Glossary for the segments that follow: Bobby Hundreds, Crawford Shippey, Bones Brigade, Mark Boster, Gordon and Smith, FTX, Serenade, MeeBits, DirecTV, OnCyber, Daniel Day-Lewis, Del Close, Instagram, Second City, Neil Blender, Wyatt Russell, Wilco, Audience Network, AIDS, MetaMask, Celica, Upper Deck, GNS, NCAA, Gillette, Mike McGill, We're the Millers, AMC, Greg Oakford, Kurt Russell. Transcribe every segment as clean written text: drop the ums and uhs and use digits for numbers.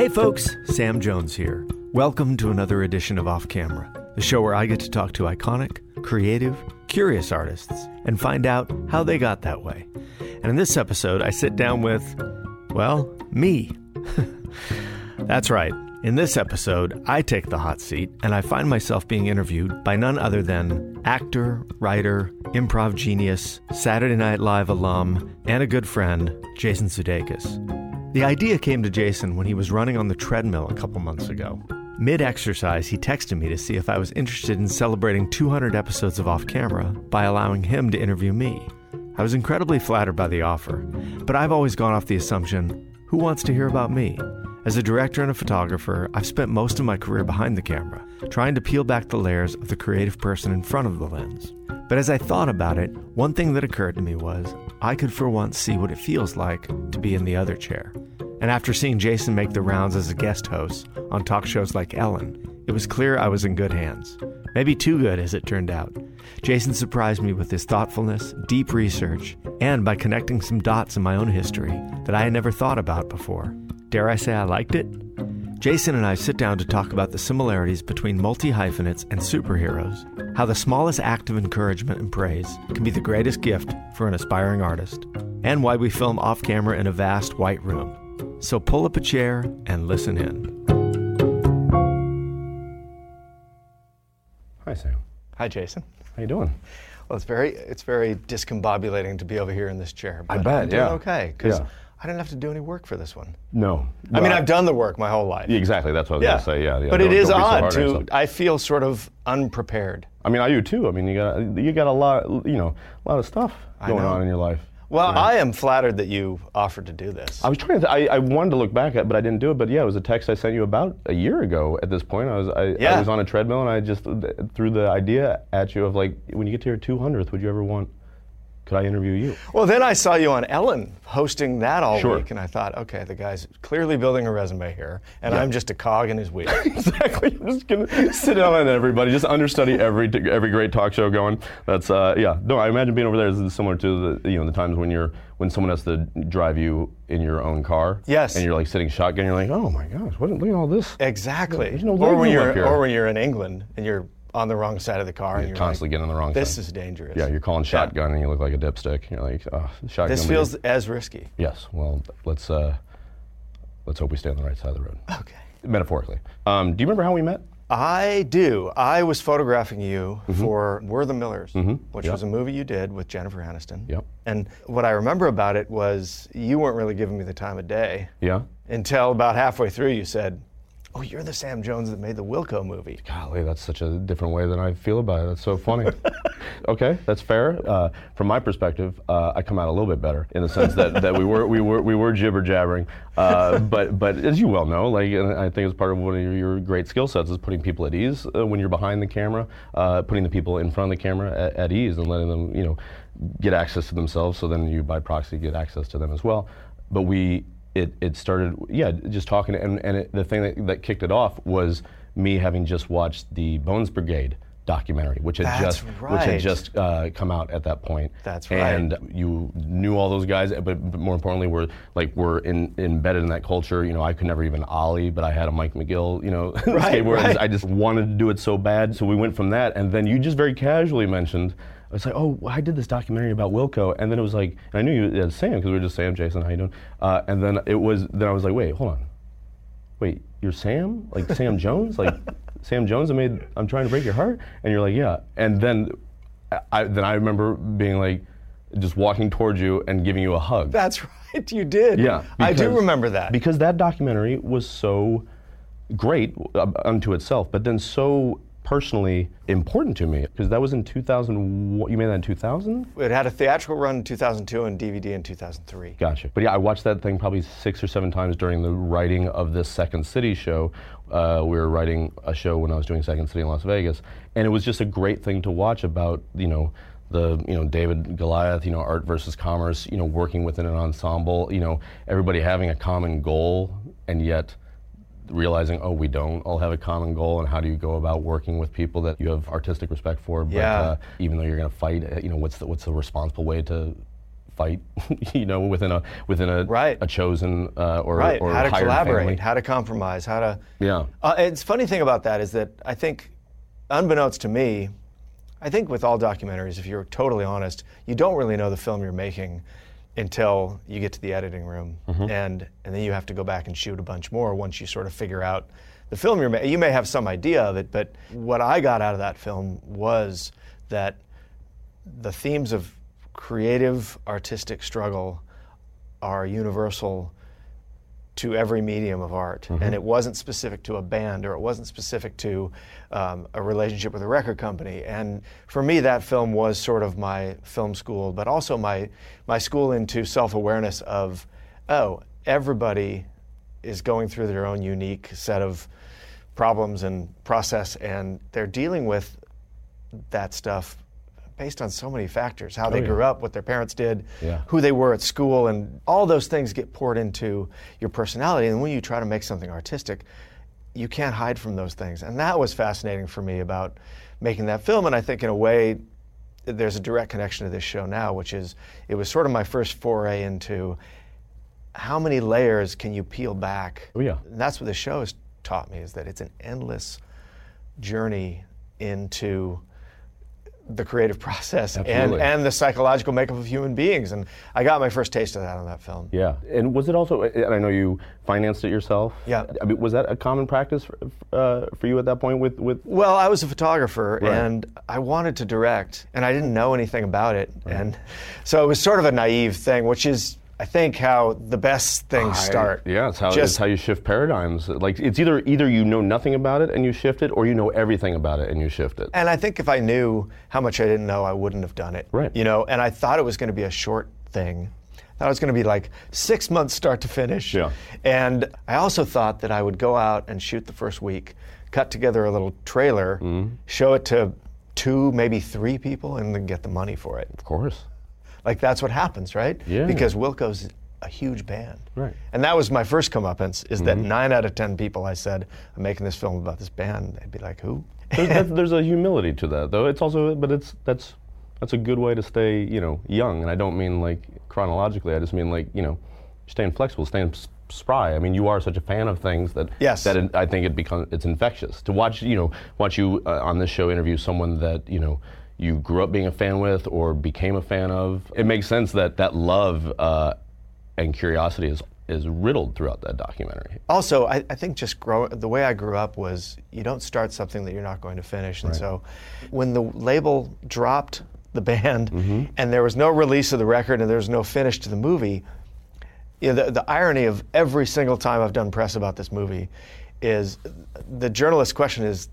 Hey folks, Sam Jones here. Welcome to another edition of Off Camera, the show where I get to talk to iconic, creative, curious artists and find out how they got that way. And in this episode, I sit down with, well, me. That's right. In this episode, I take the hot seat and I find myself being interviewed by none other than actor, writer, improv genius, Saturday Night Live alum, and a good friend, Jason Sudeikis. The idea came to Jason when he was running on the treadmill a couple months ago. Mid-exercise, he texted me to see if I was interested in celebrating 200 episodes of Off Camera by allowing him to interview me. I was incredibly flattered by the offer, but I've always gone off the assumption, who wants to hear about me? As a director and a photographer, I've spent most of my career behind the camera, trying to peel back the layers of the creative person in front of the lens. But as I thought about it, one thing that occurred to me was, I could for once see what it feels like to be in the other chair. And after seeing Jason make the rounds as a guest host on talk shows like Ellen, it was clear I was in good hands. Maybe too good, as it turned out. Jason surprised me with his thoughtfulness, deep research, and by connecting some dots in my own history that I had never thought about before. Dare I say I liked it? Jason and I sit down to talk about the similarities between multi-hyphenates and superheroes, how the smallest act of encouragement and praise can be the greatest gift for an aspiring artist, and why we film off camera in a vast white room. So pull up a chair and listen in. Hi, Sam. Hi, Jason. How you doing? Well, it's very discombobulating to be over here in this chair. But I bet, I'm doing okay, because I didn't have to do any work for this one. No. I mean, I've done the work my whole life. Exactly, that's what I was going to say, yeah. But it is odd to, I feel sort of unprepared. I mean, I do too. I mean, you got a lot of stuff going on in your life. Well, I am flattered that you offered to do this. I was trying to, I wanted to look back at it, but I didn't do it. But yeah, it was a text I sent you about a year ago at this point. I was on a treadmill and I just threw the idea at you of like, when you get to your 200th, would you ever want, could I interview you? Well, then I saw you on Ellen hosting that all week and I thought, okay, the guy's clearly building a resume here and I'm just a cog in his wheel. Exactly, I'm just gonna sit down on everybody, just understudy every great talk show going. That's, No, I imagine being over there is similar to the times when someone has to drive you in your own car. Yes. And you're like sitting shotgun, you're like, oh my gosh, look at all this. Exactly. There's no or when you're in England and you're on the wrong side of the car. You're constantly getting on the wrong side. This is dangerous. Yeah, you're calling shotgun and you look like a dipstick. You're like, oh, shotgun. This feels as risky. Yes, well, let's hope we stay on the right side of the road. Okay. Metaphorically. Do you remember how we met? I do. I was photographing you for We're the Millers, which was a movie you did with Jennifer Aniston. Yep. And what I remember about it was you weren't really giving me the time of day. Yeah. Until about halfway through you said, oh, you're the Sam Jones that made the Wilco movie. Golly, that's such a different way than I feel about it. That's so funny. Okay, that's fair. From my perspective, I come out a little bit better in the sense that we were jibber jabbering. But as you well know, like, and I think it's part of one of your great skill sets is putting people at ease when you're behind the camera, putting the people in front of the camera at ease and letting them, get access to themselves. So then you by proxy get access to them as well. But It started, just talking, and the thing that kicked it off was me having just watched the Bones Brigade documentary, which had just come out at that point. That's right. And you knew all those guys, but more importantly, were embedded in that culture. I could never even ollie, but I had a Mike McGill, skateboard. Right. I just wanted to do it so bad, so we went from that, and then you just very casually mentioned. It's like, oh, I did this documentary about Wilco, and then it was like, and I knew you had Sam because we were just Sam, Jason, how you doing? And then it was, then I was like, wait, you're Sam? Like Sam Jones? Like Sam Jones? I'm trying to break your heart, and you're like, yeah. And then, I remember being like, just walking towards you and giving you a hug. That's right, you did. Yeah, I do remember that because that documentary was so great unto itself, but then so personally important to me because that was in 2001. You made that in 2000? It had a theatrical run in 2002 and DVD in 2003. Gotcha. But yeah, I watched that thing probably 6 or 7 times during the writing of this Second City show. We were writing a show when I was doing Second City in Las Vegas, and it was just a great thing to watch about, David Goliath, art versus commerce, working within an ensemble, everybody having a common goal and yet realizing, we don't all have a common goal, and how do you go about working with people that you have artistic respect for, but even though you're going to fight, what's the responsible way to fight, you know, within a right. a chosen or how to collaborate, family. How to compromise, how to it's funny thing about that is that I think, unbeknownst to me, I think with all documentaries, if you're totally honest, you don't really know the film you're making until you get to the editing room, mm-hmm. and then you have to go back and shoot a bunch more once you sort of figure out the film you're making. You may have some idea of it, but what I got out of that film was that the themes of creative, artistic struggle are universal to every medium of art, mm-hmm. and it wasn't specific to a band, or it wasn't specific to a relationship with a record company. And for me, that film was sort of my film school, but also my school into self-awareness of, oh, everybody is going through their own unique set of problems and process, and they're dealing with that stuff based on so many factors, how they grew up, what their parents did, who they were at school, and all those things get poured into your personality. And when you try to make something artistic, you can't hide from those things. And that was fascinating for me about making that film. And I think in a way, there's a direct connection to this show now, which is, it was sort of my first foray into how many layers can you peel back? Oh, yeah. And that's what the show has taught me, is that it's an endless journey into the creative process and the psychological makeup of human beings. And I got my first taste of that on that film. Yeah. And was it also, and I know you financed it yourself. Yeah. I mean, was that a common practice for you at that point with? Well, I was a photographer, right. and I wanted to direct, and I didn't know anything about it. Right. And so it was sort of a naive thing, which is, I think, how the best things start. Yeah, it's how you shift paradigms. Like, it's either you know nothing about it and you shift it, or you know everything about it and you shift it. And I think if I knew how much I didn't know, I wouldn't have done it. Right. You know, and I thought it was going to be a short thing. I thought it was going to be like 6 months start to finish. Yeah. And I also thought that I would go out and shoot the first week, cut together a little trailer, mm-hmm. show it to 2, maybe 3 people, and then get the money for it. Of course. Like, that's what happens, right? Yeah. Because Wilco's a huge band. Right. And that was my first comeuppance, is that mm-hmm. 9 out of 10 people I said, I'm making this film about this band. They'd be like, who? There's a humility to that, though. It's also, but that's a good way to stay, you know, young. And I don't mean, like, chronologically. I just mean, like, you know, staying flexible, staying spry. I mean, you are such a fan of things that I think it's infectious. To watch you on this show interview someone that, you know, you grew up being a fan with or became a fan of. It makes sense that love and curiosity is riddled throughout that documentary. Also, I think the way I grew up was, you don't start something that you're not going to finish. And so when the label dropped the band mm-hmm. and there was no release of the record and there was no finish to the movie, you know, the irony of every single time I've done press about this movie is the journalist's question is,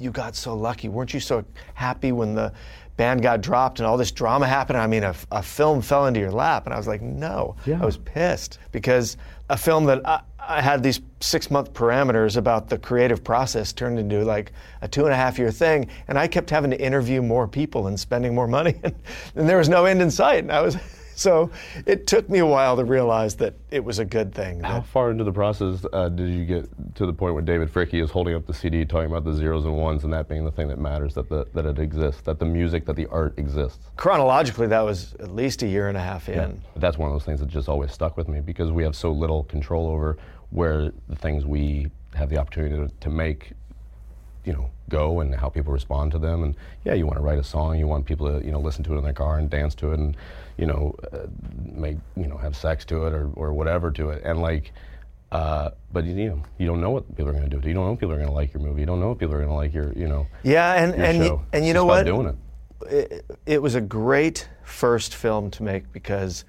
you got so lucky. Weren't you so happy when the band got dropped and all this drama happened? I mean, a film fell into your lap. And I was like, no. Yeah. I was pissed because a film that I had these 6-month parameters about the creative process turned into like a 2.5-year thing. And I kept having to interview more people and spending more money. And there was no end in sight. And I was... So it took me a while to realize that it was a good thing. How far into the process did you get to the point where David Fricke is holding up the CD talking about the zeros and ones and that being the thing that matters, that it exists, that the music, that the art exists? Chronologically, that was at least 1.5 years in. Yeah. That's one of those things that just always stuck with me because we have so little control over where the things we have the opportunity to make, you know, go and how people respond to them. And yeah, you want to write a song, you want people to, you know, listen to it in their car and dance to it and, you know, make, you know, have sex to it or whatever to it. And like, but you know, you don't know what people are going to do. You don't know if people are going to like your movie. You don't know if people are going to like your, you know, show. And you know what? Doing it was a great first film to make because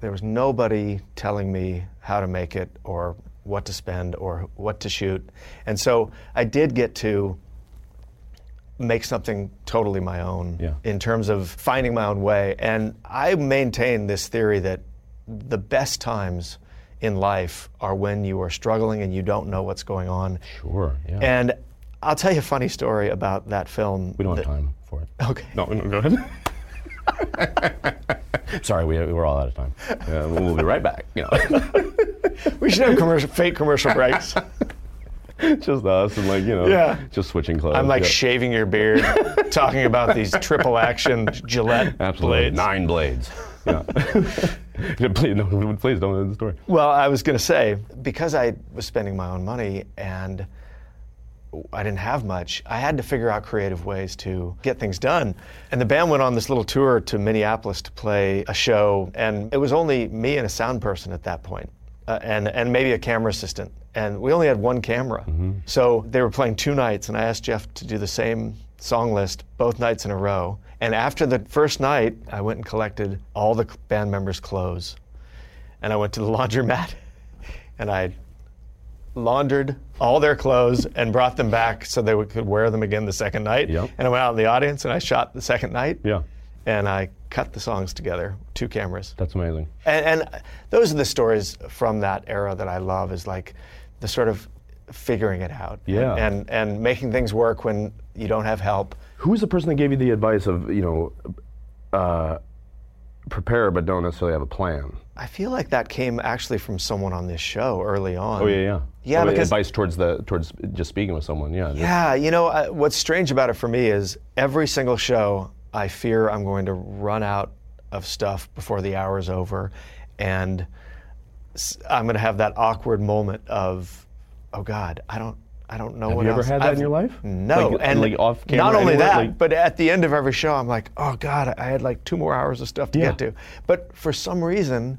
there was nobody telling me how to make it or what to spend or what to shoot. And so I did get to make something totally my own in terms of finding my own way. And I maintain this theory that the best times in life are when you are struggling and you don't know what's going on. Sure, yeah. And I'll tell you a funny story about that film. We don't have time for it. Okay. No, go ahead. Sorry, we're all out of time. We'll be right back. You know. We should have fake commercial breaks. Just us and like, you know, just switching clothes. I'm like shaving your beard, talking about these triple action Gillette blades. 9 blades. Yeah. Please don't end the story. Well, I was going to say, because I was spending my own money and I didn't have much, I had to figure out creative ways to get things done. And the band went on this little tour to Minneapolis to play a show, and it was only me and a sound person at that point, and maybe a camera assistant. And we only had one camera. Mm-hmm. So they were playing two nights, and I asked Jeff to do the same song list both nights in a row. And after the first night, I went and collected all the band members' clothes. And I went to the laundromat, and I laundered all their clothes and brought them back so they could wear them again the second night. Yep. And I went out in the audience and I shot the second night. Yeah. And I cut the songs together, two cameras. That's amazing. And those are the stories from that era that I love, is like the sort of figuring it out. Yeah. And making things work when you don't have help. Who was the person that gave you the advice of, prepare but don't necessarily have a plan? I feel like that came actually from someone on this show early on. Oh, yeah. Well, because advice towards just speaking with someone, yeah. Yeah, what's strange about it for me is every single show I fear I'm going to run out of stuff before the hour's over, and I'm going to have that awkward moment of, oh God, I don't know what else. Have you ever had that in your life? No. Like off camera? Not only that, but at the end of every show, I'm like, oh God, I had like 2 more hours of stuff to get to. But for some reason,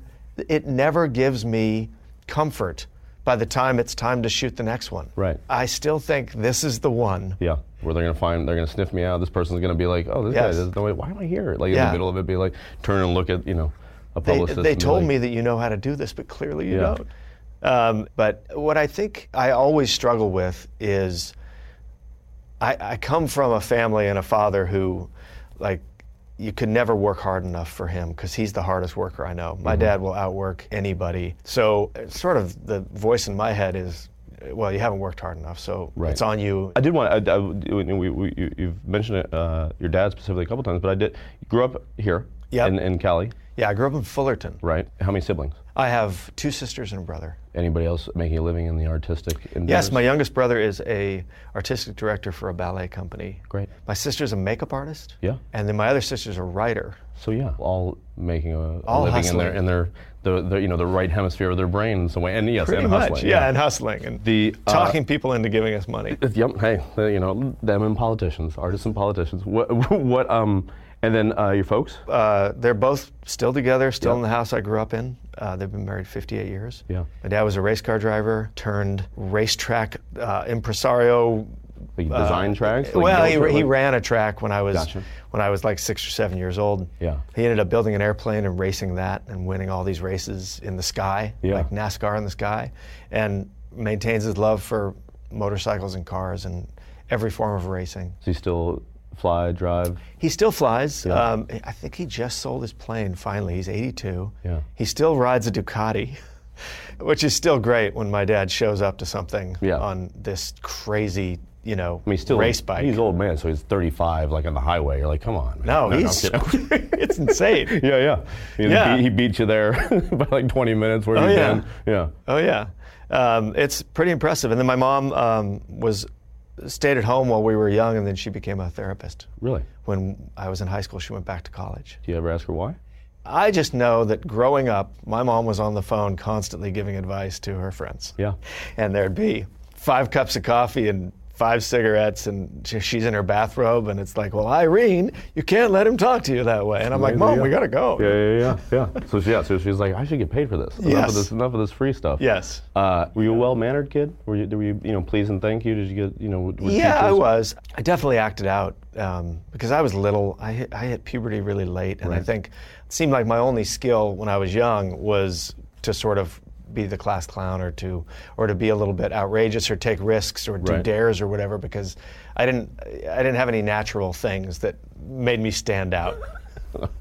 it never gives me comfort by the time it's time to shoot the next one. Right. I still think this is the one. Yeah, where they're going to sniff me out. This person's going to be like, oh, this guy doesn't know, why am I here? Like in the middle of it, be like, turn and look at, a publicist. They told me that you know how to do this, but clearly you don't. But what I think I always struggle with is I come from a family and a father who, like, you could never work hard enough for him because he's the hardest worker I know. My dad will outwork anybody. So sort of the voice in my head is, well, you haven't worked hard enough, so it's on you. I did want to, you've mentioned it, your dad specifically a couple times, but you grew up here in Cali. Yeah, I grew up in Fullerton. Right. How many siblings? I have 2 sisters and a brother. Anybody else making a living in the artistic endeavors? Yes, my youngest brother is a artistic director for a ballet company. Great. My sister's a makeup artist. Yeah. And then my other sister's a writer. So yeah, all making a living hustling in the right hemisphere of their brain in some way. And yes, hustling. Yeah, and hustling and the talking people into giving us money. Yep. Hey, them and politicians, artists and politicians. And then your folks? They're both still together, still in the house I grew up in. They've been married 58 years. Yeah. My dad was a race car driver, turned racetrack impresario. Like design tracks? Like he ran a track when I was like 6 or 7 years old. Yeah. He ended up building an airplane and racing that and winning all these races in the sky, like NASCAR in the sky, and maintains his love for motorcycles and cars and every form of racing. So he's still... Fly, drive. He still flies. Yeah. I think he just sold his plane finally. He's 82. Yeah. He still rides a Ducati, which is still great when my dad shows up to something on this crazy, race bike. He's an old man, so he's 35, like on the highway. You're like, come on, man. No, he's it's insane. Yeah. He beat you there by like 20 minutes. Where you can. Yeah. Oh yeah. It's pretty impressive. And then my mom stayed at home while we were young, and then she became a therapist. Really? When I was in high school, she went back to college. Do you ever ask her why? I just know that growing up, my mom was on the phone constantly giving advice to her friends. Yeah. And there'd be 5 cups of coffee and 5 cigarettes, and she's in her bathrobe, and it's like, well, Irene, you can't let him talk to you that way. And I'm like, Mom, we gotta go. Yeah. So she's like, I should get paid for this. Enough of this free stuff. Yes. Were you a well-mannered kid? Were you please and thank you? Did you get, teachers? I was. I definitely acted out because I was little. I hit puberty really late, and I think it seemed like my only skill when I was young was to sort of be the class clown or to be a little bit outrageous or take risks or do dares or whatever, because I didn't have any natural things that made me stand out.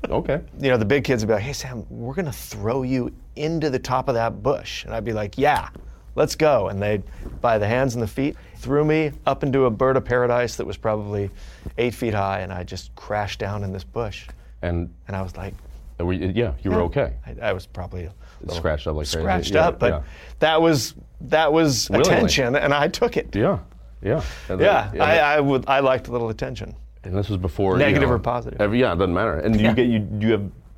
Okay. The big kids would be like, hey Sam, we're gonna throw you into the top of that bush. And I'd be like, yeah, let's go. And they'd, by the hands and the feet, threw me up into a bird of paradise that was probably 8 feet high, and I just crashed down in this bush. And I was like, you were okay. I was probably scratched up like crazy. That was willingly. Attention, and I took it. Yeah. I liked a little attention. And this was before negative or positive. It doesn't matter. And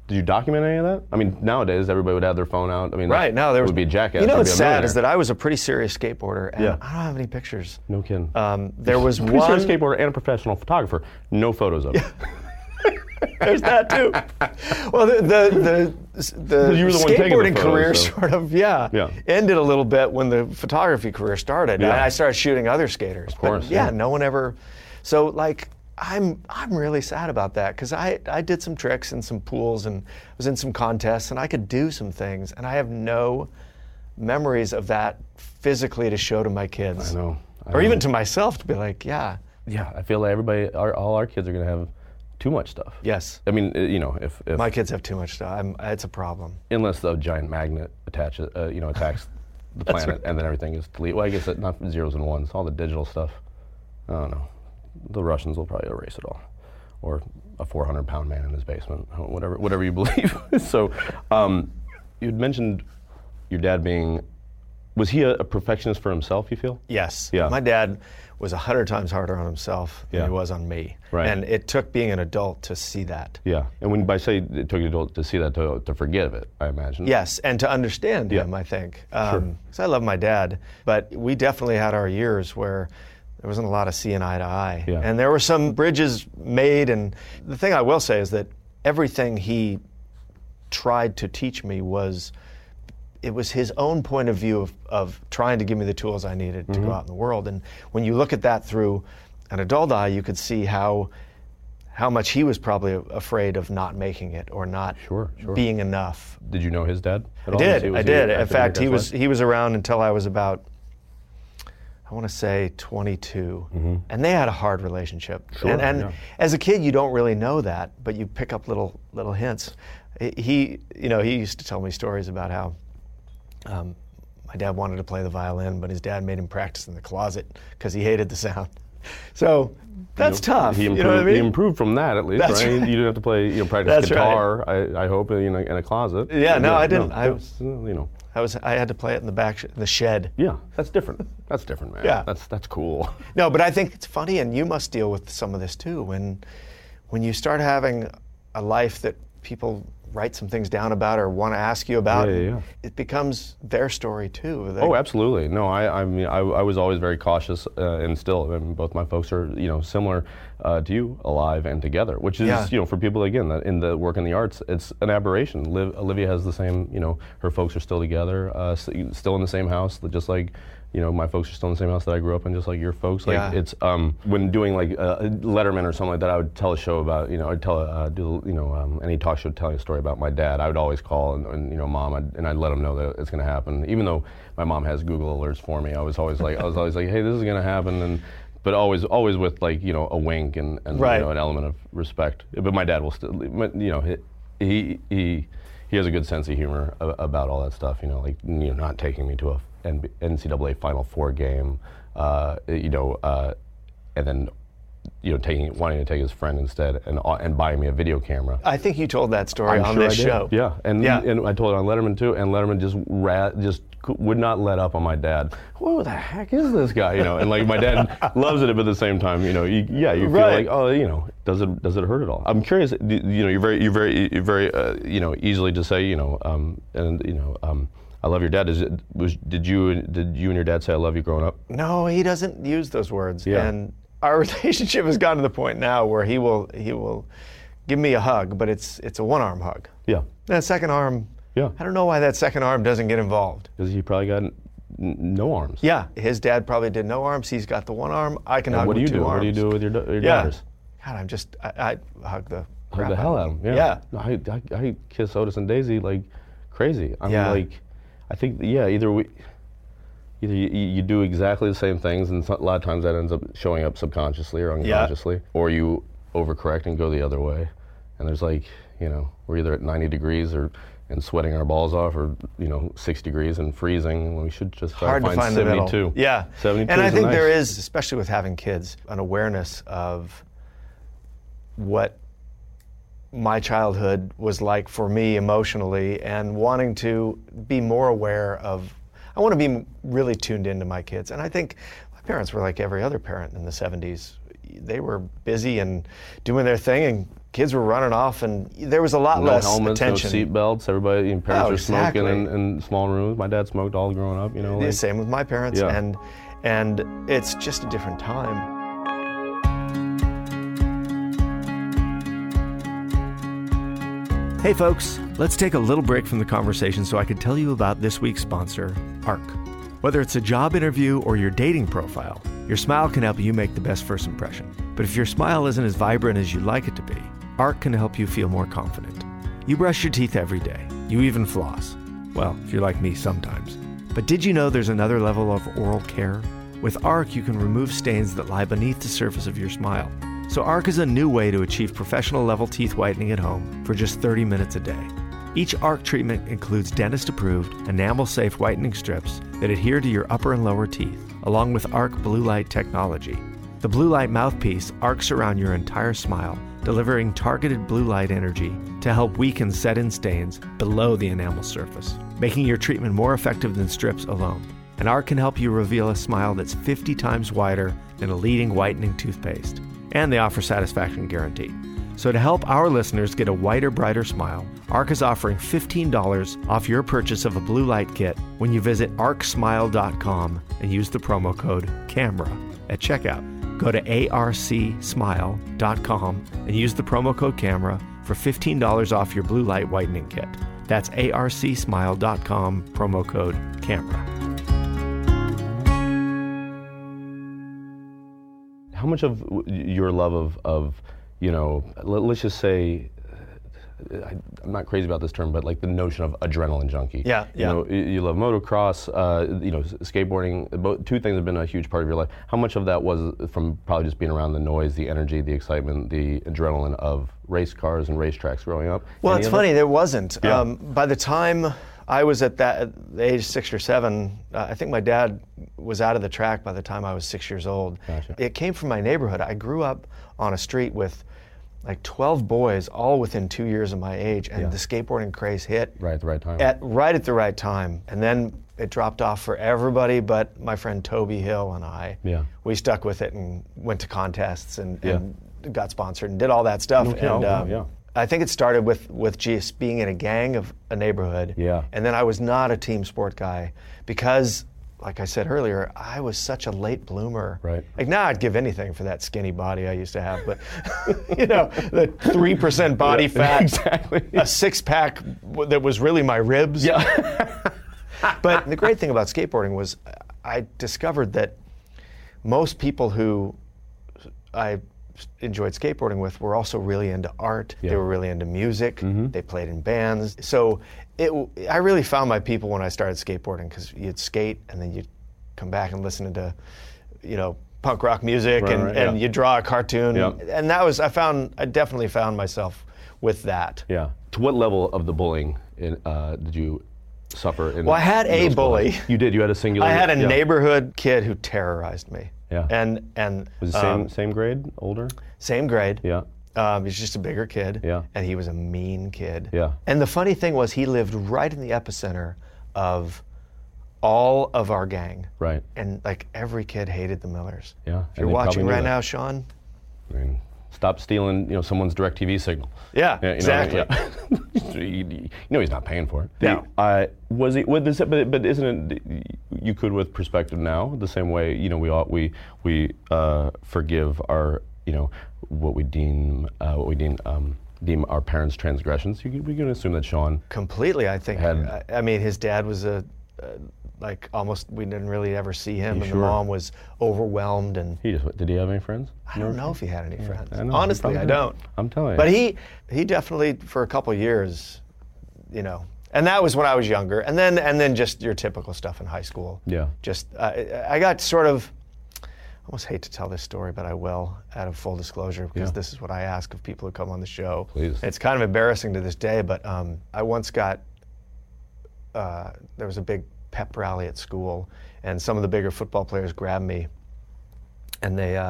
do you Did you document any of that? I mean, nowadays everybody would have their phone out. I mean, right now there would be a jackass. You know what's sad is that I was a pretty serious skateboarder, and I don't have any pictures. No kidding. There was pretty one serious skateboarder and a professional photographer. No photos of it. There's that too. Well, the skateboarding career sort of ended a little bit when the photography career started. Yeah. And I started shooting other skaters. Of course. But, yeah, no one ever. So like I'm really sad about that because I did some tricks in some pools and was in some contests and I could do some things and I have no memories of that physically to show to my kids. I know. Or even to myself to be like, yeah. Yeah, I feel like everybody, all our kids are gonna have too much stuff. Yes. I mean, you know, if my kids have too much stuff, it's a problem. Unless the giant magnet attaches, attacks the planet, right. And then everything is deleted. Well, I guess not zeros and ones. All the digital stuff. I don't know. The Russians will probably erase it all, or a 400-pound man in his basement, whatever you believe. So, you'd mentioned your dad being. Was he a perfectionist for himself, you feel? Yes. Yeah. My dad was 100 times harder on himself than he was on me. Right. And it took being an adult to see that. Yeah. And when I say it took an adult to see that, to forgive it, I imagine. Yes, and to understand him, I think. Sure. Because I love my dad, but we definitely had our years where there wasn't a lot of seeing eye to eye. Yeah. And there were some bridges made, and the thing I will say is that everything he tried to teach me was... It was his own point of view of trying to give me the tools I needed to go out in the world. And when you look at that through an adult eye, you could see how much he was probably afraid of not making it or not being enough. Did you know his dad at all? I did. In fact, he was around until I was about, I want to say 22. And they had a hard relationship. Sure, and as a kid, you don't really know that, but you pick up little hints. He used to tell me stories about how my dad wanted to play the violin, but his dad made him practice in the closet because he hated the sound. So that's tough. He improved, you know what I mean? He improved from that at least, right? You didn't have to play, practice guitar. Right. I hope in a closet. Yeah, no, I didn't. I had to play it in the back, the shed. Yeah, that's different. That's different, man. Yeah, that's cool. No, but I think it's funny, and you must deal with some of this too. When you start having a life that people write some things down about or want to ask you about. It becomes their story too. Oh, absolutely. No, I mean, I was always very cautious, and still, I mean, both my folks are, similar to you, alive and together, which is, for people, again, that in the work in the arts, it's an aberration. Olivia has the same, her folks are still together, still in the same house, just like, my folks are still in the same house that I grew up in, just like your folks. Like it's when doing like Letterman or something like that, I would tell a show about any talk show telling a story about my dad. I would always call and mom, and I'd let them know that it's going to happen. Even though my mom has Google alerts for me, I was always like, hey, this is going to happen, but always with like a wink and an element of respect. But my dad will still he has a good sense of humor about all that stuff. Not taking me to a NCAA Final Four game, and then wanting to take his friend instead, and buying me a video camera. I think you told that story this show. Yeah, and I told it on Letterman too, and Letterman just would not let up on my dad. Who the heck is this guy? And like my dad loves it, but at the same time, you feel like does it hurt at all? I'm curious. You're very easily to say I love your dad. Did you and your dad say I love you growing up? No, he doesn't use those words. Yeah. And our relationship has gotten to the point now where he will give me a hug, but it's a one-arm hug. Yeah. That second arm, I don't know why that second arm doesn't get involved. Because he probably got no arms. Yeah, his dad probably did no arms. He's got the one arm. I can hug with two arms. What do you do with your daughters? God, I hug the crap out of them. Yeah. I kiss Otis and Daisy like crazy. I think, either you do exactly the same things, and a lot of times that ends up showing up subconsciously or unconsciously, or you overcorrect and go the other way. And there's like, we're either at 90 degrees and sweating our balls off, or 6 degrees and freezing. When we should just try to find 72. The middle. Yeah, 72. And I think there is, especially with having kids, an awareness of what my childhood was like for me emotionally, and wanting to be more aware of, I want to be really tuned into my kids. And I think my parents were like every other parent in the 70s. They were busy and doing their thing and kids were running off, and there was a lot less helmets, attention. No seatbelts. Everybody, parents were smoking in small rooms. My dad smoked all growing up. You know, the same with my parents, and it's just a different time. Hey folks, let's take a little break from the conversation so I can tell you about this week's sponsor, Arc. Whether it's a job interview or your dating profile, your smile can help you make the best first impression. But if your smile isn't as vibrant as you'd like it to be, Arc can help you feel more confident. You brush your teeth every day. You even floss. Well, if you're like me, sometimes. But did you know there's another level of oral care? With Arc, you can remove stains that lie beneath the surface of your smile. So Arc is a new way to achieve professional level teeth whitening at home for just 30 minutes a day. Each Arc treatment includes dentist-approved, enamel-safe whitening strips that adhere to your upper and lower teeth, along with Arc blue light technology. The blue light mouthpiece arcs around your entire smile, delivering targeted blue light energy to help weaken set-in stains below the enamel surface, making your treatment more effective than strips alone. And Arc can help you reveal a smile that's 50 times wider than a leading whitening toothpaste. And they offer satisfaction guarantee. So to help our listeners get a whiter, brighter smile, Arc is offering $15 off your purchase of a blue light kit when you visit arcsmile.com and use the promo code CAMERA at checkout. Go to arcsmile.com and use the promo code CAMERA for $15 off your blue light whitening kit. That's arcsmile.com, promo code CAMERA. How much of your love of you know, let's just say, I'm not crazy about this term, but like the notion of adrenaline junkie. Yeah. You know, you love motocross, you know, skateboarding. Both two things have been a huge part of your life. How much of that was from probably just being around the noise, the energy, the excitement, the adrenaline of race cars and racetracks growing up? Well, it's funny, there wasn't. Yeah. By the time I was at the age 6 or 7, I think my dad was out of the track by the time I was 6 years old. Gotcha. It came from my neighborhood. I grew up on a street with like 12 boys, all within 2 years of my age, and the skateboarding craze hit right at the right time. And then it dropped off for everybody but my friend Toby Hill and I. Yeah. We stuck with it and went to contests and got sponsored and did all that stuff. I think it started with just being in a gang of a neighborhood. Yeah. And then I was not a team sport guy because, like I said earlier, I was such a late bloomer. Right. Like now I'd give anything for that skinny body I used to have, but you know, the 3% body fat, exactly. A six-pack that was really my ribs. Yeah. But the great thing about skateboarding was I discovered that most people who I enjoyed skateboarding with were also really into art. Yeah. They were really into music. Mm-hmm. They played in bands. So I really found my people when I started skateboarding, because you'd skate and then you'd come back and listen to, you know, punk rock music and you'd draw a cartoon. Yeah. And that was, I definitely found myself with that. Yeah. To what level of the bullying did you suffer? Well, I had a bully. You did, you had a singular. I had a neighborhood kid who terrorized me. Yeah. And was it same grade, older? Same grade. Yeah. He's just a bigger kid. Yeah. And he was a mean kid. Yeah. And the funny thing was he lived right in the epicenter of all of our gang. Right. And like every kid hated the Millers. Yeah. If you're watching right now, Sean. I mean, stop stealing, you know, someone's DirecTV signal. Yeah, you know, exactly. I mean, you know he's not paying for it. No. But isn't it? You could, with perspective now, the same way, you know, we forgive our, you know, what we deem our parents' transgressions. We can assume that Sean completely. I think. I mean, his dad was we didn't really ever see him, and the mom was overwhelmed. And did he have any friends? I don't know if he had any friends. Honestly, I don't. I'm telling you. But he definitely, for a couple of years, you know, and that was when I was younger. And then just your typical stuff in high school. Yeah. Just I got sort of, I almost hate to tell this story, but I will, out of full disclosure, because this is what I ask of people who come on the show. Please. It's kind of embarrassing to this day, but I once got there was a big pep rally at school, and some of the bigger football players grabbed me, and they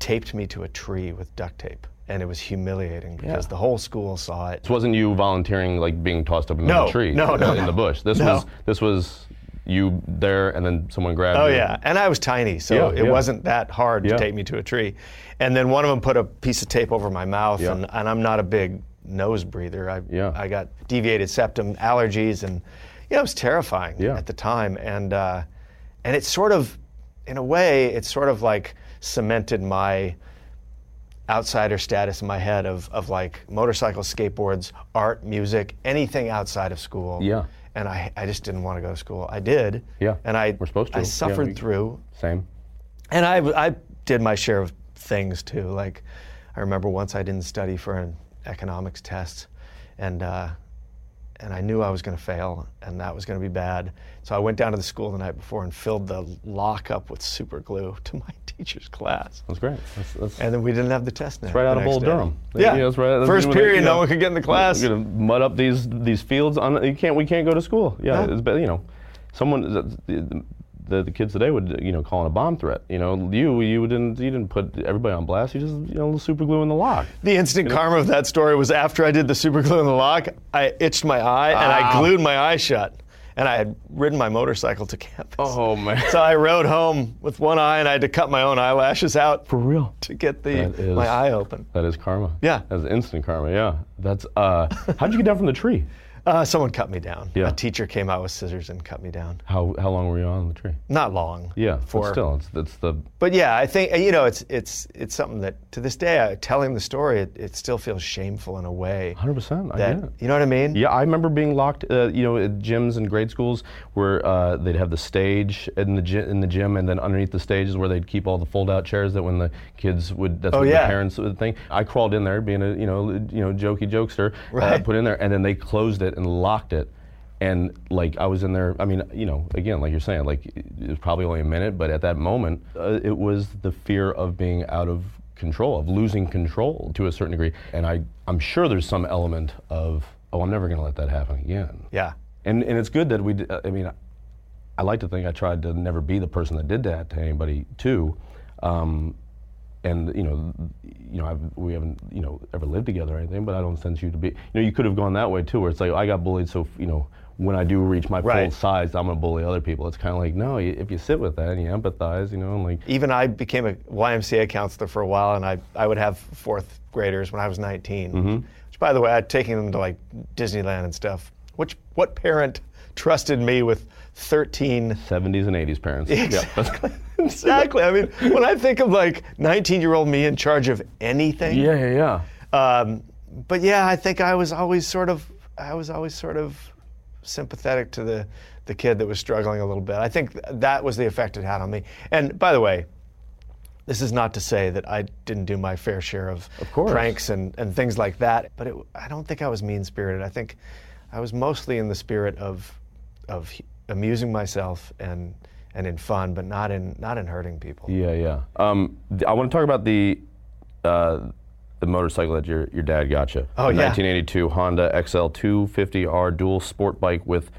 taped me to a tree with duct tape, and it was humiliating because the whole school saw it. This wasn't you volunteering, like being tossed up in the tree in the bush. This was you there and then someone grabbed you? Oh, yeah. And I was tiny, so it wasn't that hard to take me to a tree. And then one of them put a piece of tape over my mouth, and I'm not a big nose breather. I got deviated septum, allergies, and it was terrifying at the time. And it sort of, in a way, it sort of like cemented my outsider status in my head of like motorcycles, skateboards, art, music, anything outside of school. Yeah. And I just didn't want to go to school. I did. Yeah. And we're supposed to. I suffered through. Same. And I did my share of things too. Like I remember once I didn't study for an economics test, and I knew I was going to fail, and that was going to be bad. So I went down to the school the night before and filled the lock up with super glue to my teacher's class. That's great. And then we didn't have the test next day. That's right out of Old Durham. Yeah. That's right. First period, no one could get in the class. You're gonna mud up these fields. We can't go to school. Yeah. It's, someone the kids today would call it a bomb threat. You didn't put everybody on blast. You just super glue in the lock. The instant karma of that story was after I did the super glue in the lock, I itched my eye and I glued my eye shut. And I had ridden my motorcycle to campus. Oh, man. So I rode home with one eye, and I had to cut my own eyelashes out. For real? To get my eye open. That is karma. Yeah. That's instant karma, yeah. That's, how'd you get down from the tree? Someone cut me down. Yeah. A teacher came out with scissors and cut me down. How long were you on the tree? Not long. Yeah, but still, it's the... But yeah, I think, it's something that, to this day, telling the story, it still feels shameful in a way. 100%, I get it. You know what I mean? Yeah, I remember being locked, at gyms and grade schools where they'd have the stage in the gym, and then underneath the stage is where they'd keep all the fold-out chairs that when the kids would... That's the parents would think. I crawled in there, being a, jokey jokester, put in there, and then they closed it and locked it, and like I was in there. I mean, again, like you're saying, like it was probably only a minute, but at that moment, it was the fear of being out of control, of losing control to a certain degree. And I'm sure there's some element of, I'm never going to let that happen again. Yeah. And it's good that we. I mean, I like to think I tried to never be the person that did that to anybody too. And we haven't ever lived together or anything, but I don't sense you to be. You could have gone that way too, where it's like I got bullied, so when I do reach my full size, I'm gonna bully other people. It's kind of like no, if you sit with that and you empathize, and like even I became a YMCA counselor for a while, and I would have fourth graders when I was 19. Mm-hmm. Which by the way, I'd taken them to like Disneyland and stuff. What parent trusted me with 13 70s and 80s parents? Exactly. Yeah. Exactly. I mean, when I think of like 19-year-old me in charge of anything. Yeah. But yeah, I think I was always sort of sympathetic to the kid that was struggling a little bit. I think that was the effect it had on me. And by the way, this is not to say that I didn't do my fair share of pranks and things like that, but I don't think I was mean-spirited. I think I was mostly in the spirit of amusing myself and in fun, but not in hurting people. Yeah. I want to talk about the motorcycle that your dad got you. Oh, yeah. 1982 Honda XL 250R dual sport bike with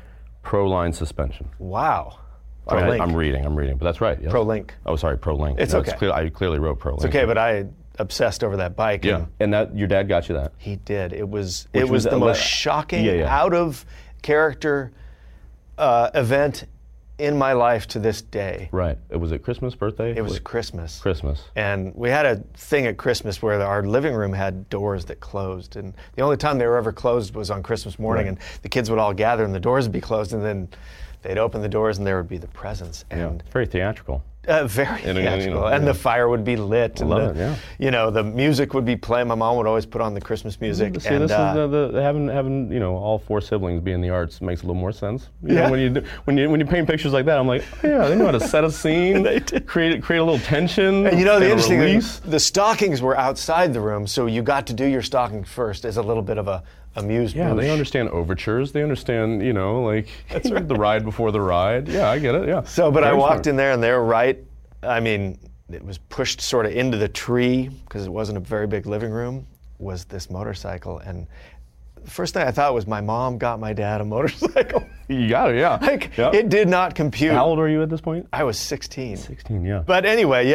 ProLine suspension. Wow. ProLink. I'm reading, but that's right. Yes. ProLink. Oh, sorry, ProLink. It's okay. I clearly wrote ProLink. It's okay, but I obsessed over that bike. Yeah, and that your dad got you that. He did. It was the most shocking, out of character event in my life to this day. Right. Was it Christmas, birthday? It was Christmas. And we had a thing at Christmas where our living room had doors that closed, and the only time they were ever closed was on Christmas morning, and the kids would all gather and the doors would be closed, and then they'd open the doors and there would be the presents. And very theatrical. And the fire would be lit. The music would be playing. My mom would always put on the Christmas music. See, and, this is having all four siblings be in the arts makes a little more sense. When you paint pictures like that, I'm like, they know how to set a scene, create a little tension. And the interesting thing, the stockings were outside the room, so you got to do your stocking first as a little bit of a amused. Yeah, they understand overtures. They understand, that's right. The ride before the ride. Yeah, I get it. Yeah. So, but I walked in there, and they were right. I mean, it was pushed sort of into the tree because it wasn't a very big living room. Was this motorcycle? And the first thing I thought was my mom got my dad a motorcycle. You got it. Yeah. It did not compute. How old were you at this point? I was 16. Yeah. But anyway,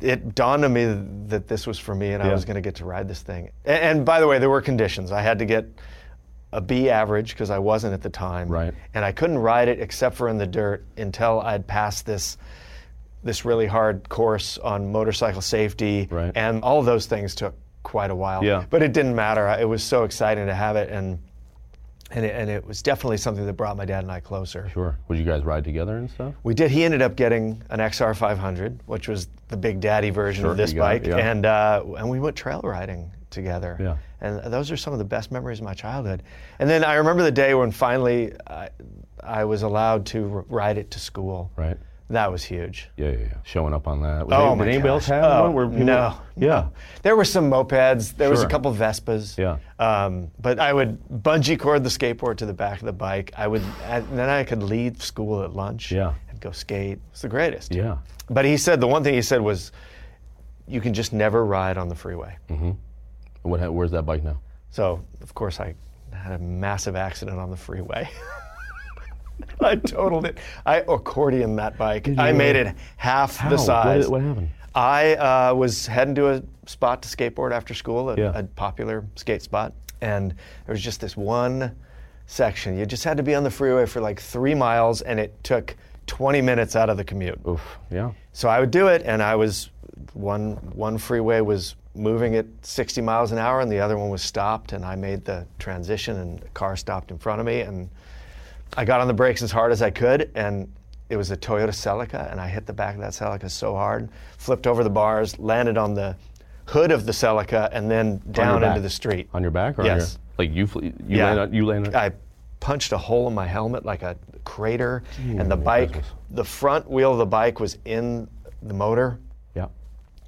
it dawned on me that this was for me, and I was going to get to ride this thing. And by the way, there were conditions. I had to get a B average, because I wasn't at the time. Right. And I couldn't ride it except for in the dirt until I'd passed this really hard course on motorcycle safety. Right. And all of those things took quite a while. Yeah. But it didn't matter. It was so exciting to have it, and it was definitely something that brought my dad and I closer. Sure. Would you guys ride together and stuff? We did. He ended up getting an XR 500, which was the big daddy version of this bike, and we went trail riding together. Yeah. And those are some of the best memories of my childhood. And then I remember the day when finally I was allowed to ride it to school. Right. That was huge. Yeah. Showing up on that. Did anybody else have one? No. Yeah. There were some mopeds. There was a couple Vespas. Yeah. But I would bungee cord the skateboard to the back of the bike. Then I could leave school at lunch. Yeah. And go skate. It's the greatest. Yeah. But he said the one thing he said was, you can just never ride on the freeway. Mm-hmm. Where's that bike now? So of course I had a massive accident on the freeway. I totaled it. I accordioned that bike. I made it half the size. What happened? I was heading to a spot to skateboard after school, a popular skate spot, and there was just this one section. You just had to be on the freeway for like 3 miles, and it took 20 minutes out of the commute. Oof, yeah. So I would do it, and I was one freeway was moving at 60 miles an hour, and the other one was stopped, and I made the transition, and the car stopped in front of me, and I got on the brakes as hard as I could, and it was a Toyota Celica, and I hit the back of that Celica so hard, flipped over the bars, landed on the hood of the Celica, and then down into the street. On your back? Or yes. You landed? I punched a hole in my helmet like a crater, and the bike, the front wheel of the bike was in the motor. Yeah.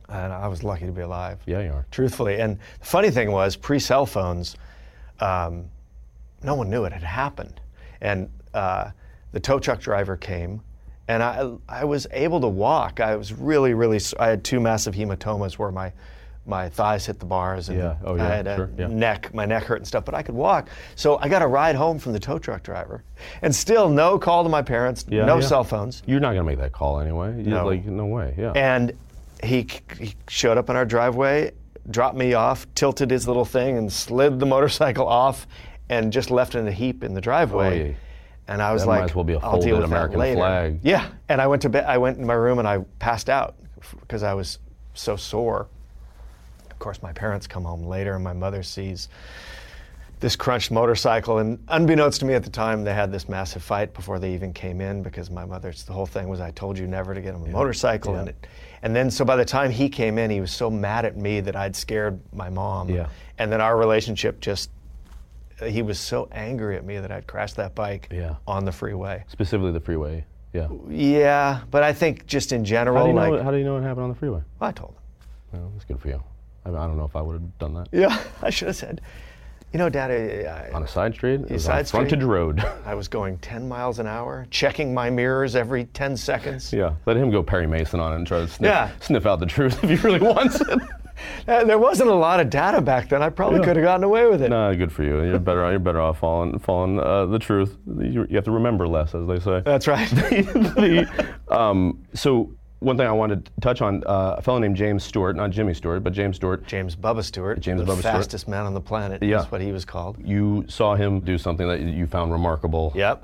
And I was lucky to be alive. Yeah, you are. Truthfully. And the funny thing was, pre-cell phones, no one knew it had happened. And the tow truck driver came, and I was able to walk. I was really, really, I had two massive hematomas where my thighs hit the bars, and I had my neck hurt and stuff, but I could walk. So I got a ride home from the tow truck driver, and still no call to my parents, no cell phones. You're not gonna make that call anyway. No. No way, yeah. And he showed up in our driveway, dropped me off, tilted his little thing, and slid the motorcycle off, and just left in a heap in the driveway. Oh, yeah. And I was that like, might as well be a folded American flag. Yeah, and I went to bed, I went in my room and I passed out because I was so sore. Of course, my parents come home later and my mother sees this crunched motorcycle, and unbeknownst to me at the time, they had this massive fight before they even came in, because my mother's, the whole thing was, I told you never to get on a motorcycle. Yeah. And then by the time he came in, he was so mad at me that I'd scared my mom. Yeah. And then our relationship just, he was so angry at me that I'd crashed that bike on the freeway. Specifically the freeway, yeah. Yeah, but I think just in general, how do you know it happened on the freeway? Well, I told him. Well, that's good for you. I don't know if I would have done that. Yeah, I should have said, Dad, on a side street? It was on a frontage road. I was going 10 miles an hour, checking my mirrors every 10 seconds. Yeah, let him go Perry Mason on it and try to sniff out the truth if he really wants it. There wasn't a lot of data back then. I probably could have gotten away with it. No, good for you. You're better off following the truth. You have to remember less, as they say. That's right. So one thing I wanted to touch on, a fellow named James Stewart, not Jimmy Stewart, but James Stewart. James Bubba Stewart. The fastest man on the planet is what he was called. You saw him do something that you found remarkable. Yep.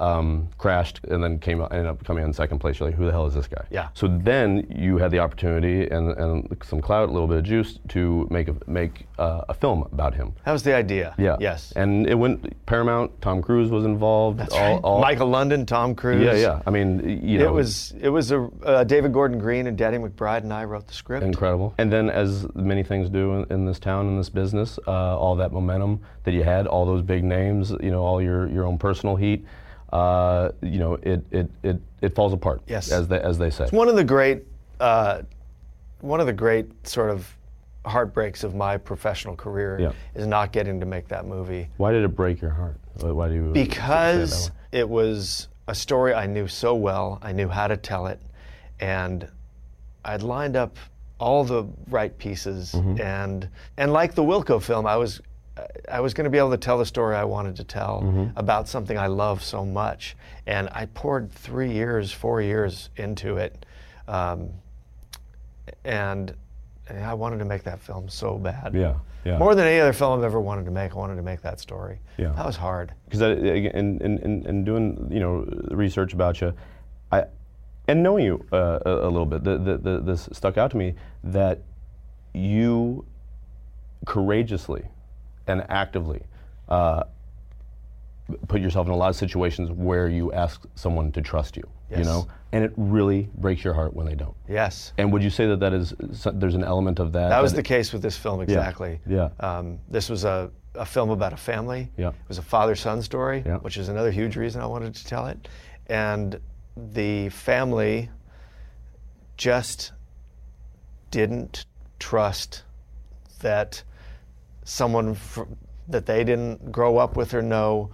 Crashed and then ended up coming in second place. You're like, who the hell is this guy? Yeah. So then you had the opportunity and some clout, a little bit of juice, to make a film about him. That was the idea. Yeah. Yes. And it went Paramount. Tom Cruise was involved. That's right. Michael London, Tom Cruise. Yeah. I mean, it was David Gordon Green and Daddy McBride and I wrote the script. Incredible. And then, as many things do in this town, in this business, all that momentum that you had, all those big names, all your own personal heat, it falls apart. Yes. As they say. It's one of the great sort of heartbreaks of my professional career is not getting to make that movie. Why did it break your heart? Why do you? Because it was a story I knew so well. I knew how to tell it. And I'd lined up all the right pieces, and like the Wilco film, I was going to be able to tell the story I wanted to tell about something I love so much. And I poured 4 years into it, and I wanted to make that film so bad. Yeah. Yeah. More than any other film I've ever wanted to make, I wanted to make that story. Yeah. That was hard. Because and doing, you know, research about you, and knowing you a little bit, this stuck out to me, that you courageously and actively put yourself in a lot of situations where you ask someone to trust you, yes. you know, and it really breaks your heart when they don't. Yes. And would you say that there's an element of that? That was the case with this film, exactly. Yeah. This was a film about a family. Yeah. It was a father-son story, yeah. which is another huge reason I wanted to tell it. And the family just didn't trust that someone that they didn't grow up with or know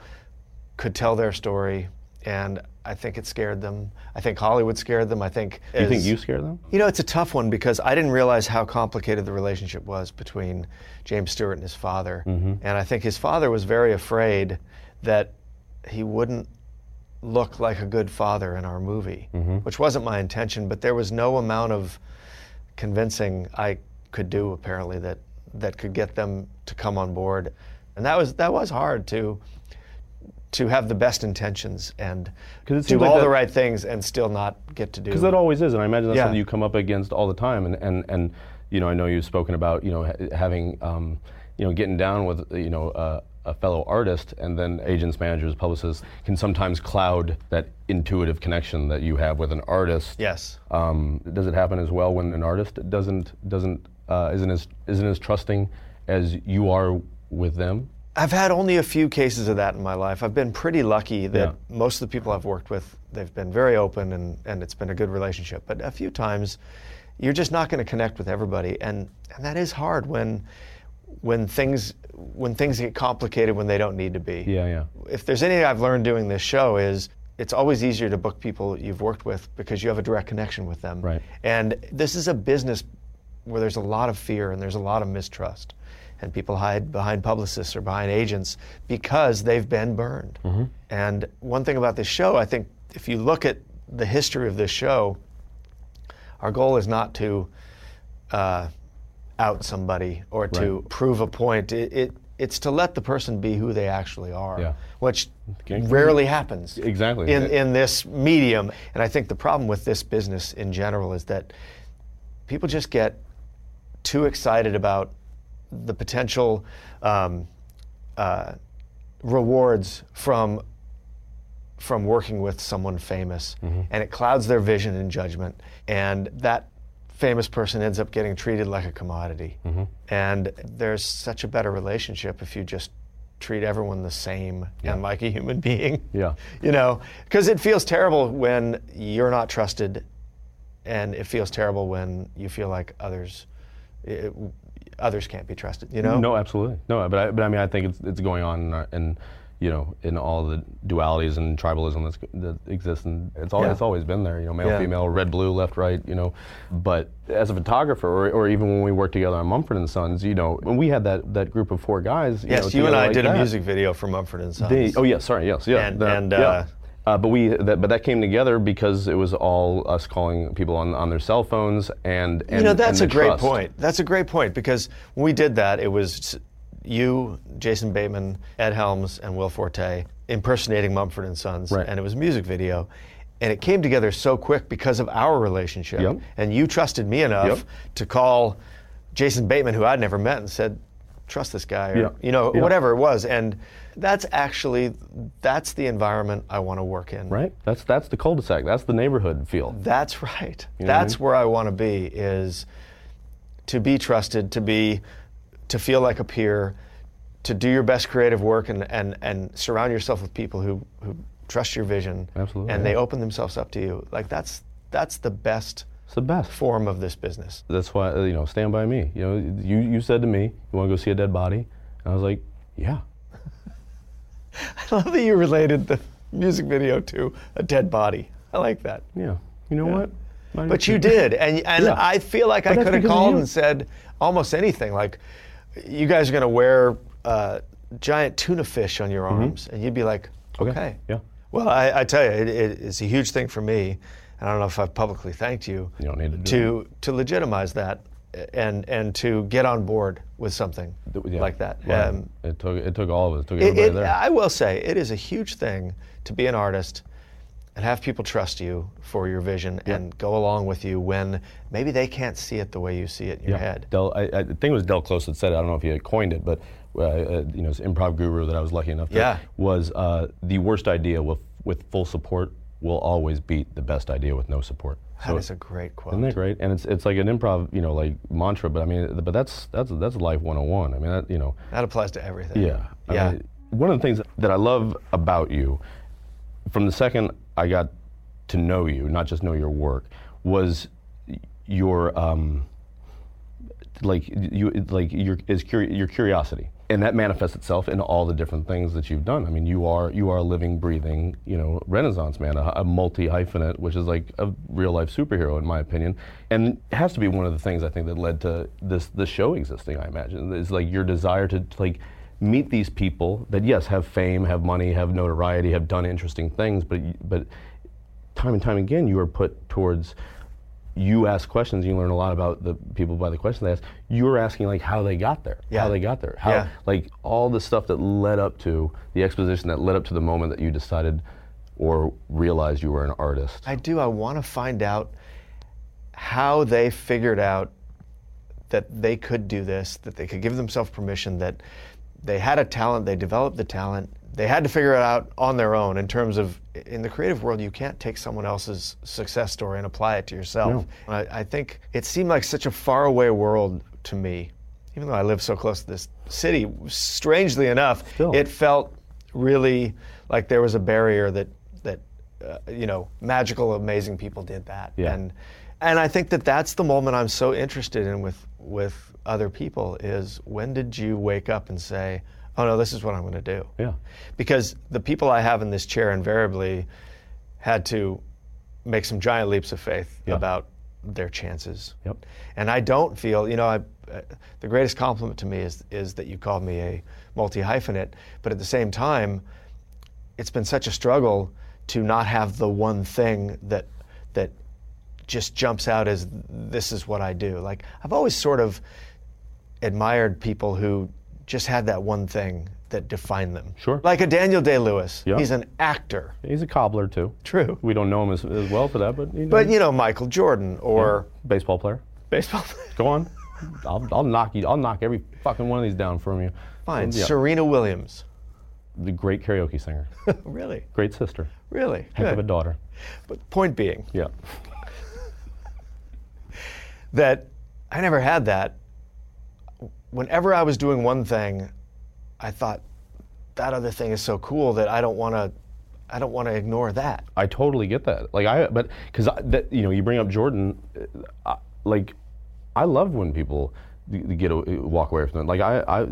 could tell their story, and I think it scared them. I think Hollywood scared them. I think... You think you scared them? You know, it's a tough one because I didn't realize how complicated the relationship was between James Stewart and his father. Mm-hmm. And I think his father was very afraid that he wouldn't look like a good father in our movie, mm-hmm. which wasn't my intention, but there was no amount of convincing I could do, apparently, that could get them to come on board. And that was hard to have the best intentions and do all the right things and still not get to do. Because that always is, and I imagine that's yeah. something you come up against all the time. And you know, I know you've spoken about, you know, having you know, getting down with, you know, a fellow artist, and then agents, managers, publicists can sometimes cloud that intuitive connection that you have with an artist. Yes. Does it happen as well when an artist isn't as trusting as you are with them? I've had only a few cases of that in my life. I've been pretty lucky that yeah. most of the people I've worked with, they've been very open, and it's been a good relationship. But a few times, you're just not going to connect with everybody, and that is hard when things get complicated when they don't need to be. Yeah, yeah. If there's anything I've learned doing this show is it's always easier to book people you've worked with because you have a direct connection with them. Right. And this is a business where there's a lot of fear and there's a lot of mistrust. And people hide behind publicists or behind agents because they've been burned. Mm-hmm. And one thing about this show, I think if you look at the history of this show, our goal is not to out somebody or right. to prove a point. It's to let the person be who they actually are, yeah. which rarely happens exactly in this medium. And I think the problem with this business in general is that people just get too excited about the potential rewards from working with someone famous, mm-hmm. and it clouds their vision and judgment, and that famous person ends up getting treated like a commodity. Mm-hmm. And there's such a better relationship if you just treat everyone the same yeah. and like a human being. Yeah, you know, because it feels terrible when you're not trusted, and it feels terrible when you feel like others can't be trusted, you know? No, absolutely. No, but I mean, I think it's going on in you know, in all the dualities and tribalism that exists, and it's always been there, you know, male, yeah. female, red, blue, left, right, you know. But as a photographer, or even when we worked together on Mumford & Sons, you know, when we had that group of four guys, you yes, know, you and I like did a music video for Mumford & Sons. But that came together because it was all us calling people on their cell phones, and you know, that's and a great trust. Point. That's a great point, because when we did that, it was you, Jason Bateman, Ed Helms, and Will Forte impersonating Mumford & Sons, right. and it was a music video, and it came together so quick because of our relationship, yep. and you trusted me enough yep. to call Jason Bateman, who I'd never met, and said, trust this guy, or, yeah. you know, yeah. whatever it was. And that's the environment I want to work in. Right, that's the cul-de-sac, that's the neighborhood feel. That's right, you know that's what I mean? Where I want to be, is to be trusted, to feel like a peer, to do your best creative work and surround yourself with people who trust your vision. Absolutely. And yeah. they open themselves up to you. Like that's the best. It's the best form of this business. That's why, you know, Stand By Me. You know, you said to me, you want to go see a dead body? And I was like, yeah. I love that you related the music video to a dead body. I like that. Yeah. You know yeah. what? Mine but you did. And yeah. I feel like I could have called and said almost anything. Like, you guys are going to wear giant tuna fish on your mm-hmm. arms. And you'd be like, okay. Yeah. Well, I tell you, it's a huge thing for me. I don't know if I've publicly thanked you, don't need to legitimize that and to get on board with something like that. Right. It took all of us. It took everybody there. I will say, it is a huge thing to be an artist and have people trust you for your vision and go along with you when maybe they can't see it the way you see it in your head. I think it was Del Close that said it. I don't know if he had coined it, but you know, this improv guru that I was lucky enough to was the worst idea with full support will always beat the best idea with no support. So that is a great quote. Isn't that great? And it's like an improv, you know, like mantra. But I mean, but that's life 101. I mean, that, you know, that applies to everything. Yeah. I mean, one of the things that I love about you, from the second I got to know you, not just know your work, was your your curiosity, and that manifests itself in all the different things that you've done. I mean, you are a living, breathing, you know, Renaissance man, a multi-hyphenate, which is like a real-life superhero in my opinion, and it has to be one of the things I think that led to this show existing. I imagine is like your desire to like meet these people that, yes, have fame, have money, have notoriety, have done interesting things, but time and time again you are put towards, you ask questions, you learn a lot about the people by the questions they ask. You were asking like how they got there, like all the stuff that led up to the exposition, that led up to the moment that you decided or realized you were an artist. I want to find out how they figured out that they could do this, that they could give themselves permission, that they had a talent, they developed the talent, they had to figure it out on their own. In terms of, in the creative world, you can't take someone else's success story and apply it to yourself. No. I think it seemed like such a faraway world to me, even though I live so close to this city, strangely enough. Still, it felt really like there was a barrier that you know, magical, amazing people did that. Yeah. And I think that that's the moment I'm so interested in with other people, is when did you wake up and say, oh no, this is what I'm going to do? Yeah. Because the people I have in this chair invariably had to make some giant leaps of faith about their chances. Yep. And I don't feel, you know, the greatest compliment to me is that you called me a multi-hyphenate, but at the same time, it's been such a struggle to not have the one thing that just jumps out as this is what I do. Like, I've always sort of admired people who just had that one thing that defined them. Sure. Like a Daniel Day-Lewis. Yeah. He's an actor. He's a cobbler too. True. We don't know him as well for that, but you know. But you know, Michael Jordan or baseball player. Go on. I'll knock every fucking one of these down from you. Fine. Yeah. Serena Williams. The great karaoke singer. Really? Great sister. Really? Heck of a daughter. But point being. Yeah. That I never had that. Whenever I was doing one thing, I thought that other thing is so cool that I don't want to ignore that. I totally get that. Like because you know, you bring up Jordan, I love when people get walk away from it. Like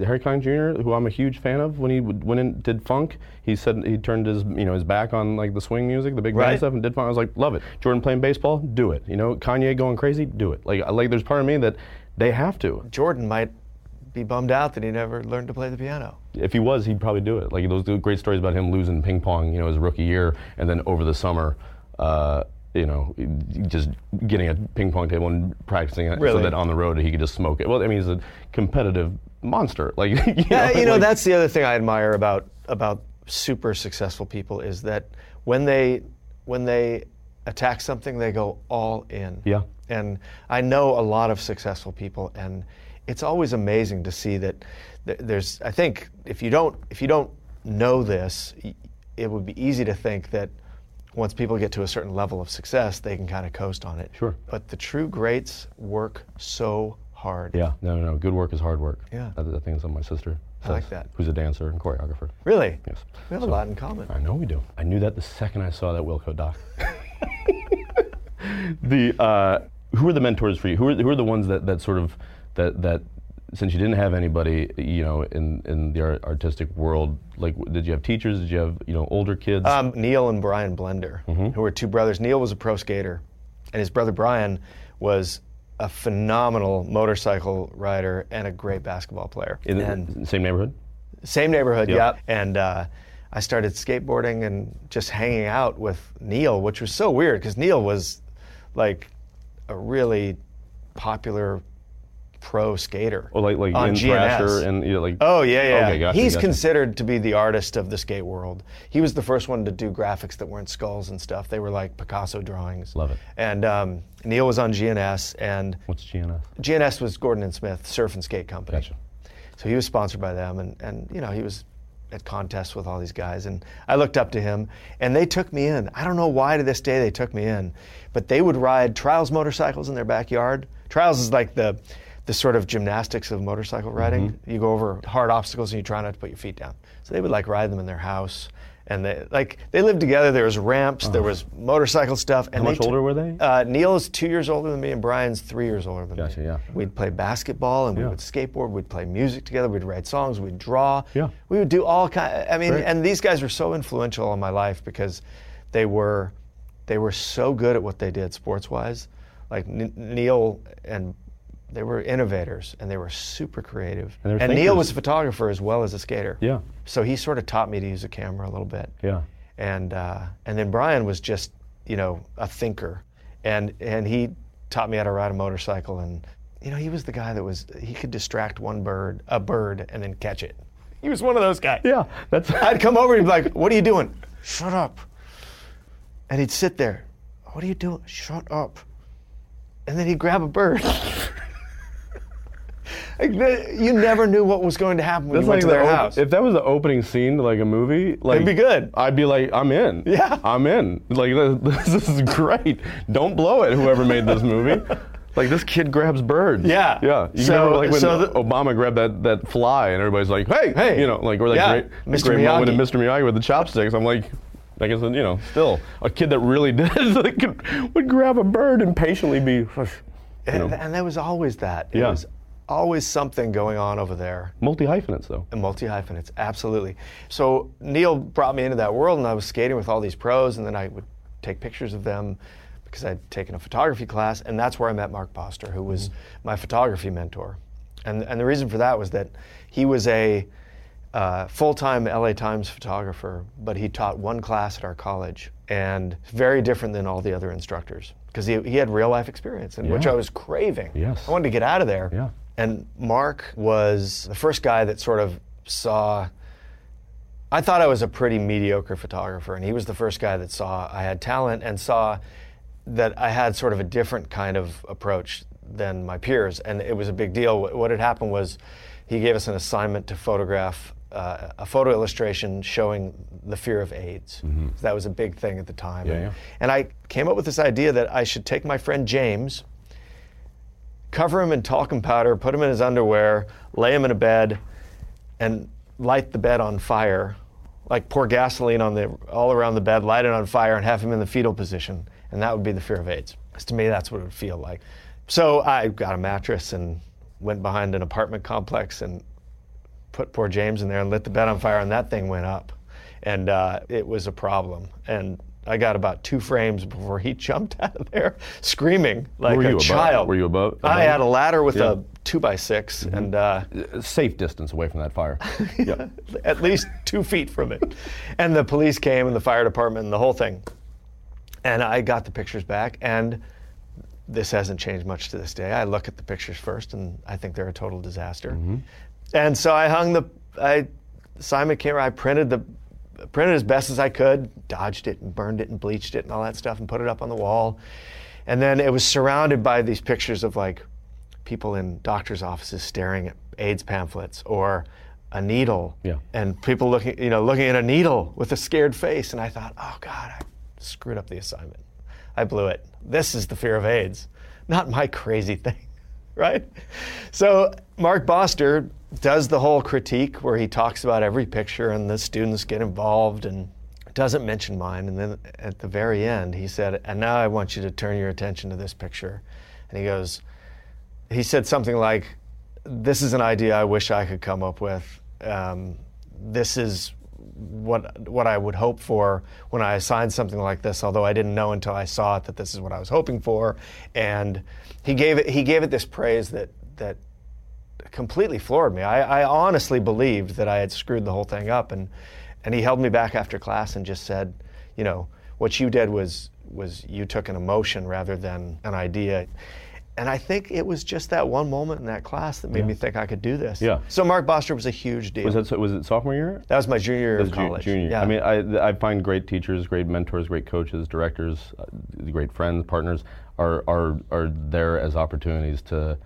Harry Connick Jr., who I'm a huge fan of, when he went in, did funk, he said he turned his, you know, his back on like the swing music, the big band stuff, and did funk. I was like, love it. Jordan playing baseball, do it. You know, Kanye going crazy, do it. Like there's part of me that they have to. Jordan might be bummed out that he never learned to play the piano. If he was, he'd probably do it. Like those great stories about him losing ping pong, you know, his rookie year, and then over the summer, you know, just getting a ping pong table and practicing it so that on the road he could just smoke it. Well, I mean, he's a competitive monster. Like, you know, that's the other thing I admire about super successful people, is that when they attack something, they go all in. Yeah. And I know a lot of successful people, and it's always amazing to see that there's. I think if you don't know this, it would be easy to think that once people get to a certain level of success, they can kind of coast on it. Sure. But the true greats work so hard. Yeah, no, good work is hard work. Yeah. I think it's on my sister. I like that. Who's a dancer and choreographer. Really? Yes. We have a lot in common. I know we do. I knew that the second I saw that Wilco doc. Who are the mentors for you? Who are the ones that sort of, that since you didn't have anybody, you know, in the artistic world, like, did you have teachers? Did you have, you know, older kids? Neil and Brian Blender, who were two brothers. Neil was a pro skater, and his brother Brian was a phenomenal motorcycle rider and a great basketball player. In the same neighborhood? Same neighborhood, yeah. And I started skateboarding and just hanging out with Neil, which was so weird, because Neil was, like, a really popular pro skater. Well, like on in GNS. Thrasher and Oh yeah, yeah. Okay, gotcha, He's considered to be the artist of the skate world. He was the first one to do graphics that weren't skulls and stuff. They were like Picasso drawings. Love it. And Neil was on GNS and what's GNS? GNS was Gordon and Smith surf and skate company. Gotcha. So he was sponsored by them, and you know he was at contests with all these guys, and I looked up to him, and they took me in. I don't know why to this day they took me in, but they would ride Trials motorcycles in their backyard. Trials is like the sort of gymnastics of motorcycle riding. Mm-hmm. You go over hard obstacles and you try not to put your feet down. So they would like ride them in their house, and they lived together. There was ramps, there was motorcycle stuff. And how much older were they? Neil is 2 years older than me, and Brian's 3 years older than me. Yeah. We'd play basketball, and we would skateboard. We'd play music together. We'd write songs. We'd draw. Yeah. We would do all kinds. I mean, and these guys were so influential on my life because they were so good at what they did sports-wise. Like Neil and they were innovators, and they were super creative. And Neil was a photographer as well as a skater. Yeah. So he sort of taught me to use a camera a little bit. Yeah. And then Brian was just, a thinker, and he taught me how to ride a motorcycle. And he was the guy that he could distract a bird, and then catch it. He was one of those guys. Yeah. I'd come over and be like, "What are you doing?" "Shut up." And he'd sit there. "What are you doing?" "Shut up." And then he'd grab a bird. You never knew what was going to happen when you went to their house. If that was the opening scene to like a movie, it'd be good. I'd be like, "I'm in. Yeah, I'm in. Like this is great. Don't blow it. Whoever made this movie, like this kid grabs birds. Yeah, yeah. You remember like when Obama grabbed that fly and everybody's like, hey, or like great moment in Mr. Miyagi with the chopsticks. I'm like. I guess, still, a kid that really would grab a bird and patiently be, And there was always that. It was always something going on over there. Multi-hyphenates, though. And multi-hyphenates, absolutely. So Neil brought me into that world, and I was skating with all these pros, and then I would take pictures of them because I'd taken a photography class, and that's where I met Mark Boster, who was my photography mentor. And the reason for that was that he was a... full-time LA Times photographer, but he taught one class at our college, and very different than all the other instructors because he had real-life experience, which I was craving. Yes. I wanted to get out of there. Yeah. And Mark was the first guy that sort of saw. I thought I was a pretty mediocre photographer, and he was the first guy that saw I had talent and saw that I had sort of a different kind of approach than my peers, and it was a big deal. What had happened was he gave us an assignment to photograph a photo illustration showing the fear of AIDS. Mm-hmm. That was a big thing at the time. Yeah, and I came up with this idea that I should take my friend James, cover him in talcum powder, put him in his underwear, lay him in a bed, and light the bed on fire, like pour gasoline all around the bed, light it on fire, and have him in the fetal position. And that would be the fear of AIDS. Because to me, that's what it would feel like. So I got a mattress and went behind an apartment complex and put poor James in there and lit the bed on fire, and that thing went up. And it was a problem. And I got about two frames before he jumped out of there screaming like a child. Were you above? I had a ladder with a 2x6 and... safe distance away from that fire. Yeah. At least 2 feet from it. And the police came and the fire department and the whole thing. And I got the pictures back, and this hasn't changed much to this day. I look at the pictures first, and I think they're a total disaster. Mm-hmm. And so I hung Simon Camera, I printed as best as I could, dodged it and burned it and bleached it and all that stuff and put it up on the wall. And then it was surrounded by these pictures of like people in doctor's offices staring at AIDS pamphlets or a needle. Yeah. And people looking at a needle with a scared face. And I thought, oh God, I screwed up the assignment. I blew it. This is the fear of AIDS, not my crazy thing, right? So Mark Boster does the whole critique where he talks about every picture and the students get involved and doesn't mention mine. And then at the very end, he said, "And now I want you to turn your attention to this picture." And he said something like, "This is an idea I wish I could come up with. This is what I would hope for when I assigned something like this, although I didn't know until I saw it that this is what I was hoping for." And he gave it this praise that completely floored me. I honestly believed that I had screwed the whole thing up, and he held me back after class and just said, "What you did was you took an emotion rather than an idea." And I think it was just that one moment in that class that made me think I could do this. Yeah. So Mark Boster was a huge deal. Was it sophomore year? That was my junior year of college. Junior. Yeah. I mean, I find great teachers, great mentors, great coaches, directors, great friends, partners are there as opportunities to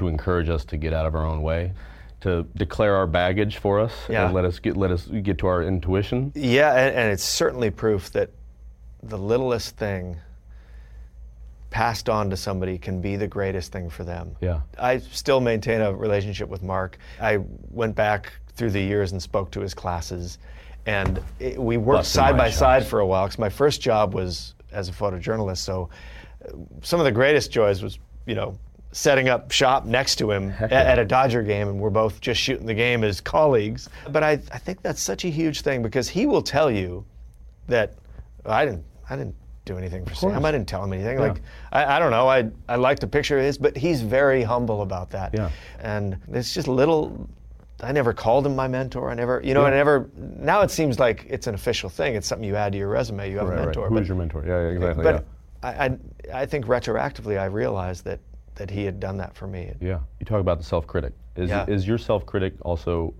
encourage us to get out of our own way, to declare our baggage for us, and let us get to our intuition. Yeah, and it's certainly proof that the littlest thing passed on to somebody can be the greatest thing for them. Yeah. I still maintain a relationship with Mark. I went back through the years and spoke to his classes, and we worked side by side for a while, because my first job was as a photojournalist, so some of the greatest joys was, setting up shop next to him at a Dodger game, and we're both just shooting the game as colleagues. But I think that's such a huge thing, because he will tell you that I didn't do anything for Sam. I didn't tell him anything. Yeah. Like I don't know. I liked a picture of his, but he's very humble about that. Yeah. And it's just little. I never called him my mentor. Now it seems like it's an official thing. It's something you add to your resume. You have a mentor. Right. Who's your mentor? Yeah, exactly. But yeah. I think retroactively I realized that he had done that for me. Yeah. You talk about the self-critic. Is your self-critic also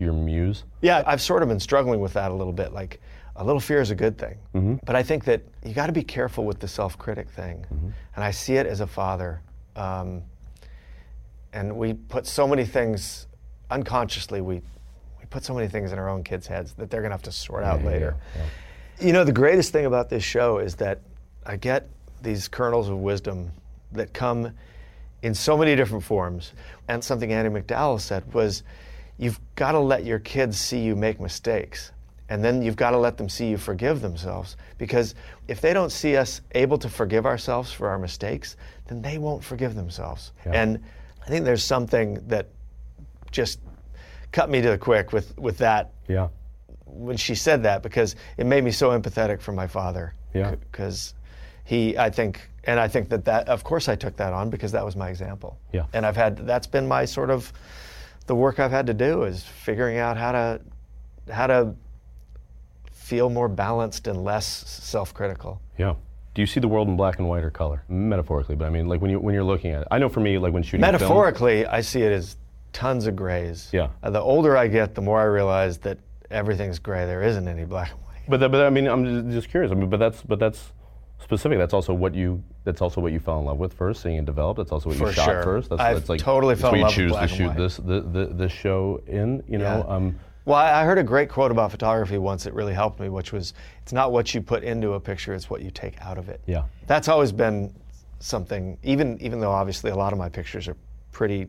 your muse? Yeah, I've sort of been struggling with that a little bit. Like, a little fear is a good thing. Mm-hmm. But I think that you got to be careful with the self-critic thing. Mm-hmm. And I see it as a father. And we put so many things, unconsciously, we put so many things in our own kids' heads that they're going to have to sort out later. Yeah, yeah. The greatest thing about this show is that I get these kernels of wisdom that come in so many different forms. And something Annie McDowell said was, you've got to let your kids see you make mistakes. And then you've got to let them see you forgive themselves. Because if they don't see us able to forgive ourselves for our mistakes, then they won't forgive themselves. Yeah. And I think there's something that just cut me to the quick with that. Yeah. When she said that, because it made me so empathetic for my father. Yeah. Because I think that of course I took that on, because that was my example. Yeah. And that's been my sort of, the work I've had to do is figuring out how to feel more balanced and less self-critical. Yeah. Do you see the world in black and white or color? Metaphorically, but I mean, like when you're looking at it. I know for me, like when shooting metaphorically, film, I see it as tons of grays. Yeah. The older I get, the more I realize that everything's gray. There isn't any black and white. But I mean, I'm just curious. I mean, but that's specific. That's also what you fell in love with first, seeing it develop. That's also what you shot first. That's like totally fell in love with black and white. You choose to shoot this show in. Well, I heard a great quote about photography once that really helped me, which was, it's not what you put into a picture, it's what you take out of it. Yeah. That's always been something, even though obviously a lot of my pictures are pretty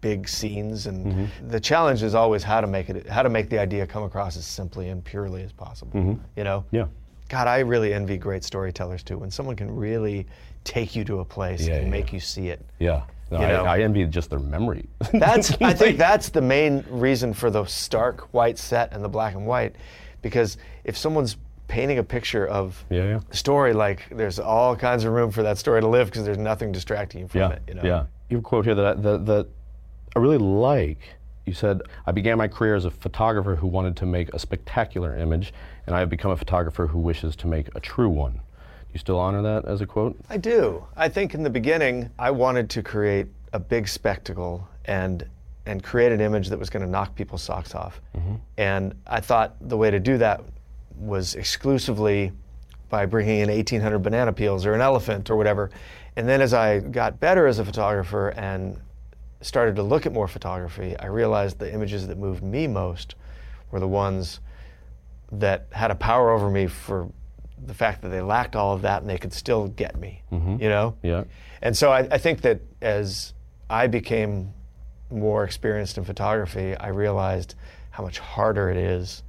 big scenes, and the challenge is always how to make the idea come across as simply and purely as possible. Mm-hmm. Yeah. God, I really envy great storytellers too, when someone can really take you to a place and make you see it. Yeah. No, I envy just their memory. I think that's the main reason for the stark white set and the black and white, because if someone's painting a picture of a story, like, there's all kinds of room for that story to live, because there's nothing distracting you from it. You have a quote here that I really like. You said, I began my career as a photographer who wanted to make a spectacular image, and I have become a photographer who wishes to make a true one. You still honor that as a quote? I do. I think in the beginning, I wanted to create a big spectacle and create an image that was going to knock people's socks off. Mm-hmm. And I thought the way to do that was exclusively by bringing in 1,800 banana peels or an elephant or whatever. And then as I got better as a photographer and started to look at more photography, I realized the images that moved me most were the ones that had a power over me for the fact that they lacked all of that and they could still get me, Yeah. And so I think that as I became more experienced in photography, I realized how much harder it is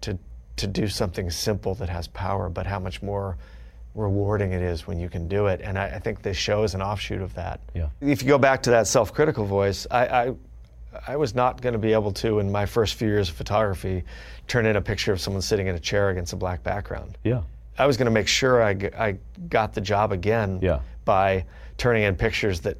to do something simple that has power, but how much more rewarding it is when you can do it. And I think this show is an offshoot of that. Yeah. If you go back to that self-critical voice, I was not going to be able to, in my first few years of photography, turn in a picture of someone sitting in a chair against a black background. Yeah, I was going to make sure I got the job again by turning in pictures that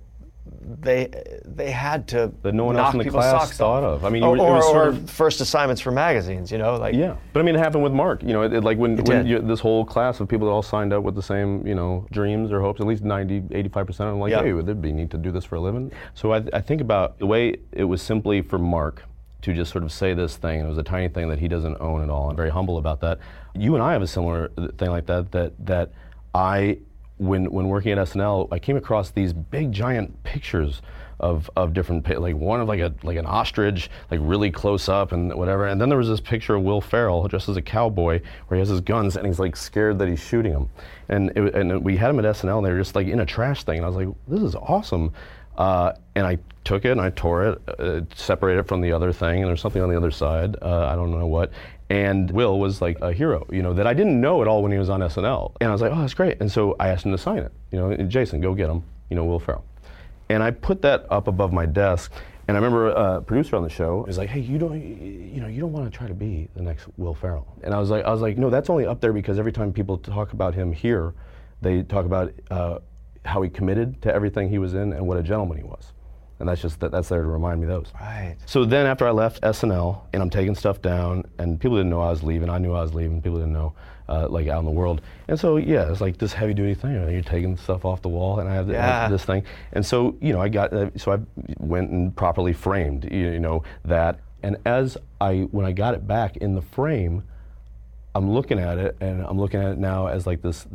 they had to that no one knock else in the people's class thought off. Of. I mean, it was sort of first assignments for magazines, you know, like yeah. But I mean, it happened with Mark. You know, when this whole class of people that all signed up with the same, you know, dreams or hopes. At least 85% of them, like, yeah. Hey, would there be need to do this for a living? So I think about the way it was simply for Mark to just sort of say this thing, and it was a tiny thing that he doesn't own at all. I'm very humble about that. You and I have a similar thing like that I. When working at SNL, I came across these big giant pictures of different, like one of like an ostrich, like really close up and whatever. And then there was this picture of Will Ferrell dressed as a cowboy where he has his guns and he's like scared that he's shooting them. And we had him at SNL and they were just like in a trash thing. And I was like, this is awesome. And I took it and I tore it, separated it from the other thing. And there's something on the other side. I don't know what. And Will was like a hero, you know, that I didn't know at all when he was on SNL. And I was like, oh, that's great. And so I asked him to sign it, you know, and Jason, go get him, you know, Will Ferrell. And I put that up above my desk. And I remember a producer on the show was like, hey, you don't want to try to be the next Will Ferrell. And I was like, no, that's only up there because every time people talk about him here, they talk about how he committed to everything he was in and what a gentleman he was. And that's there to remind me of those. Right. So then after I left SNL, and I'm taking stuff down, and people didn't know I was leaving. I knew I was leaving. People didn't know, like out in the world. And so yeah, it's like this heavy duty thing. You're taking stuff off the wall, and I have this thing. And so you know, I went and properly framed, you know, that. And when I got it back in the frame, I'm looking at it, and I'm looking at it now as like this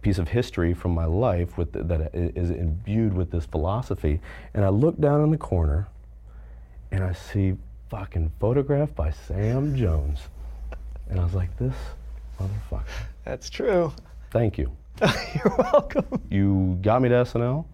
piece of history from my life that is imbued with this philosophy. And I look down in the corner and I see fucking photograph by Sam Jones. And I was like, this motherfucker. That's true. Thank you. You're welcome. You got me to SNL.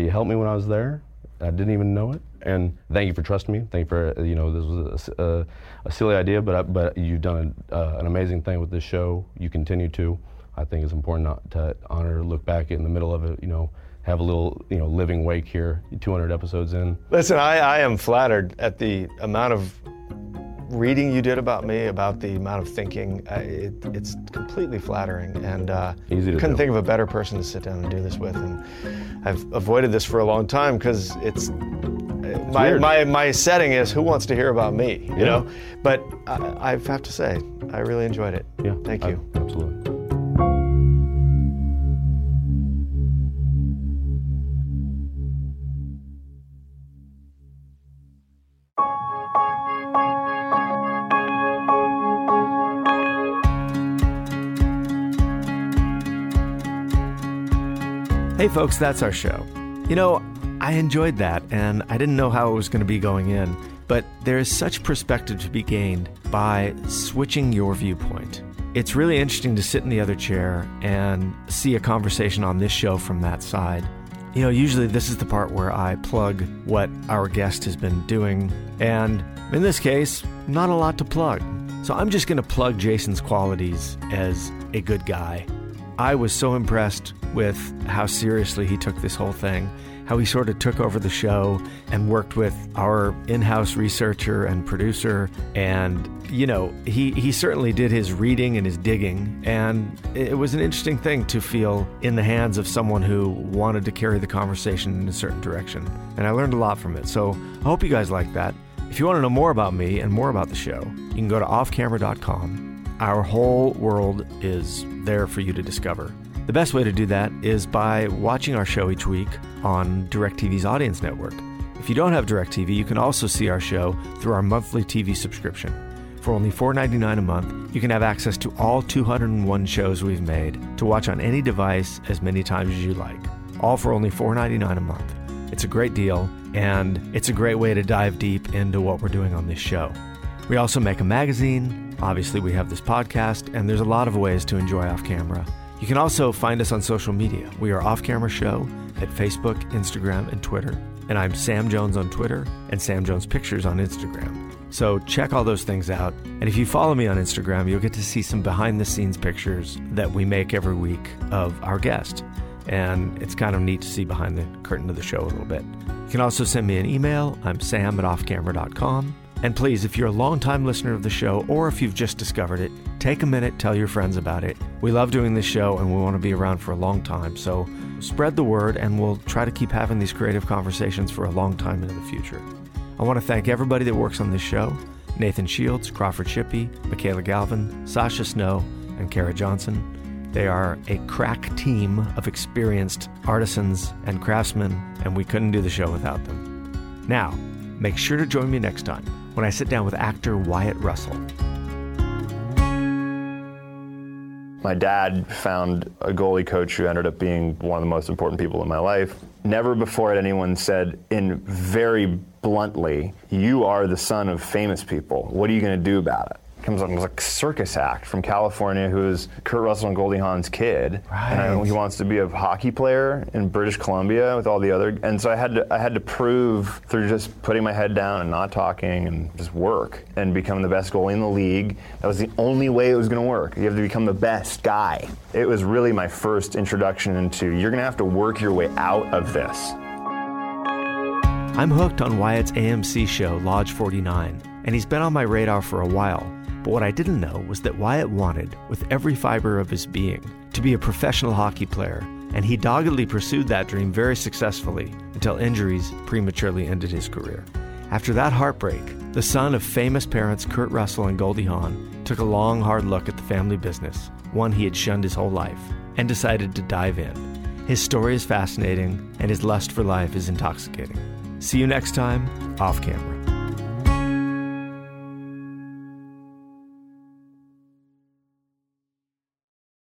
You helped me when I was there. I didn't even know it. And thank you for trusting me. Thank you for, you know, this was a silly idea, but you've done an amazing thing with this show. You continue to. I think it's important not to honor, look back in the middle of it, you know, have a little, you know, living wake here, 200 episodes in. Listen, I am flattered at the amount of reading you did about me, about the amount of thinking. It's completely flattering, and couldn't think of a better person to sit down and do this with. And I've avoided this for a long time because my setting is who wants to hear about me, you know? But I have to say, I really enjoyed it. Yeah, thank you. Absolutely. Hey folks, that's our show. You know, I enjoyed that, and I didn't know how it was going to be going in, but there is such perspective to be gained by switching your viewpoint. It's really interesting to sit in the other chair and see a conversation on this show from that side. You know, usually this is the part where I plug what our guest has been doing, and in this case, not a lot to plug. So I'm just going to plug Jason's qualities as a good guy. I was so impressed with how seriously he took this whole thing, how he sort of took over the show and worked with our in-house researcher and producer. And, you know, he certainly did his reading and his digging. And it was an interesting thing to feel in the hands of someone who wanted to carry the conversation in a certain direction. And I learned a lot from it. So I hope you guys like that. If you want to know more about me and more about the show, you can go to offcamera.com. Our whole world is there for you to discover. The best way to do that is by watching our show each week on DirecTV's Audience Network. If you don't have DirecTV, you can also see our show through our monthly TV subscription. For only $4.99 a month, you can have access to all 201 shows we've made to watch on any device as many times as you like, all for only $4.99 a month. It's a great deal, and it's a great way to dive deep into what we're doing on this show. We also make a magazine. Obviously, we have this podcast, and there's a lot of ways to enjoy Off Camera. You can also find us on social media. We are Off Camera Show at Facebook, Instagram, and Twitter. And I'm Sam Jones on Twitter and Sam Jones Pictures on Instagram. So check all those things out. And if you follow me on Instagram, you'll get to see some behind-the-scenes pictures that we make every week of our guest. And it's kind of neat to see behind the curtain of the show a little bit. You can also send me an email. I'm sam@offcamera.com. And please, if you're a longtime listener of the show, or if you've just discovered it, take a minute, tell your friends about it. We love doing this show, and we want to be around for a long time. So spread the word, and we'll try to keep having these creative conversations for a long time into the future. I want to thank everybody that works on this show: Nathan Shields, Crawford Shippey, Michaela Galvin, Sasha Snow, and Kara Johnson. They are a crack team of experienced artisans and craftsmen, and we couldn't do the show without them. Now, make sure to join me next time when I sit down with actor Wyatt Russell. My dad found a goalie coach who ended up being one of the most important people in my life. Never before had anyone said, in very bluntly, "You are the son of famous people. What are you going to do about it?" Comes up and was like a circus act from California who is Kurt Russell and Goldie Hawn's kid. Right. And he wants to be a hockey player in British Columbia with all the other, and so I had to prove through just putting my head down and not talking and just work and become the best goalie in the league. That was the only way it was gonna work. You have to become the best guy. It was really my first introduction into, you're gonna have to work your way out of this. I'm hooked on Wyatt's AMC show, Lodge 49, and he's been on my radar for a while. But what I didn't know was that Wyatt wanted, with every fiber of his being, to be a professional hockey player, and he doggedly pursued that dream very successfully until injuries prematurely ended his career. After that heartbreak, the son of famous parents Kurt Russell and Goldie Hawn took a long, hard look at the family business, one he had shunned his whole life, and decided to dive in. His story is fascinating, and his lust for life is intoxicating. See you next time, Off Camera.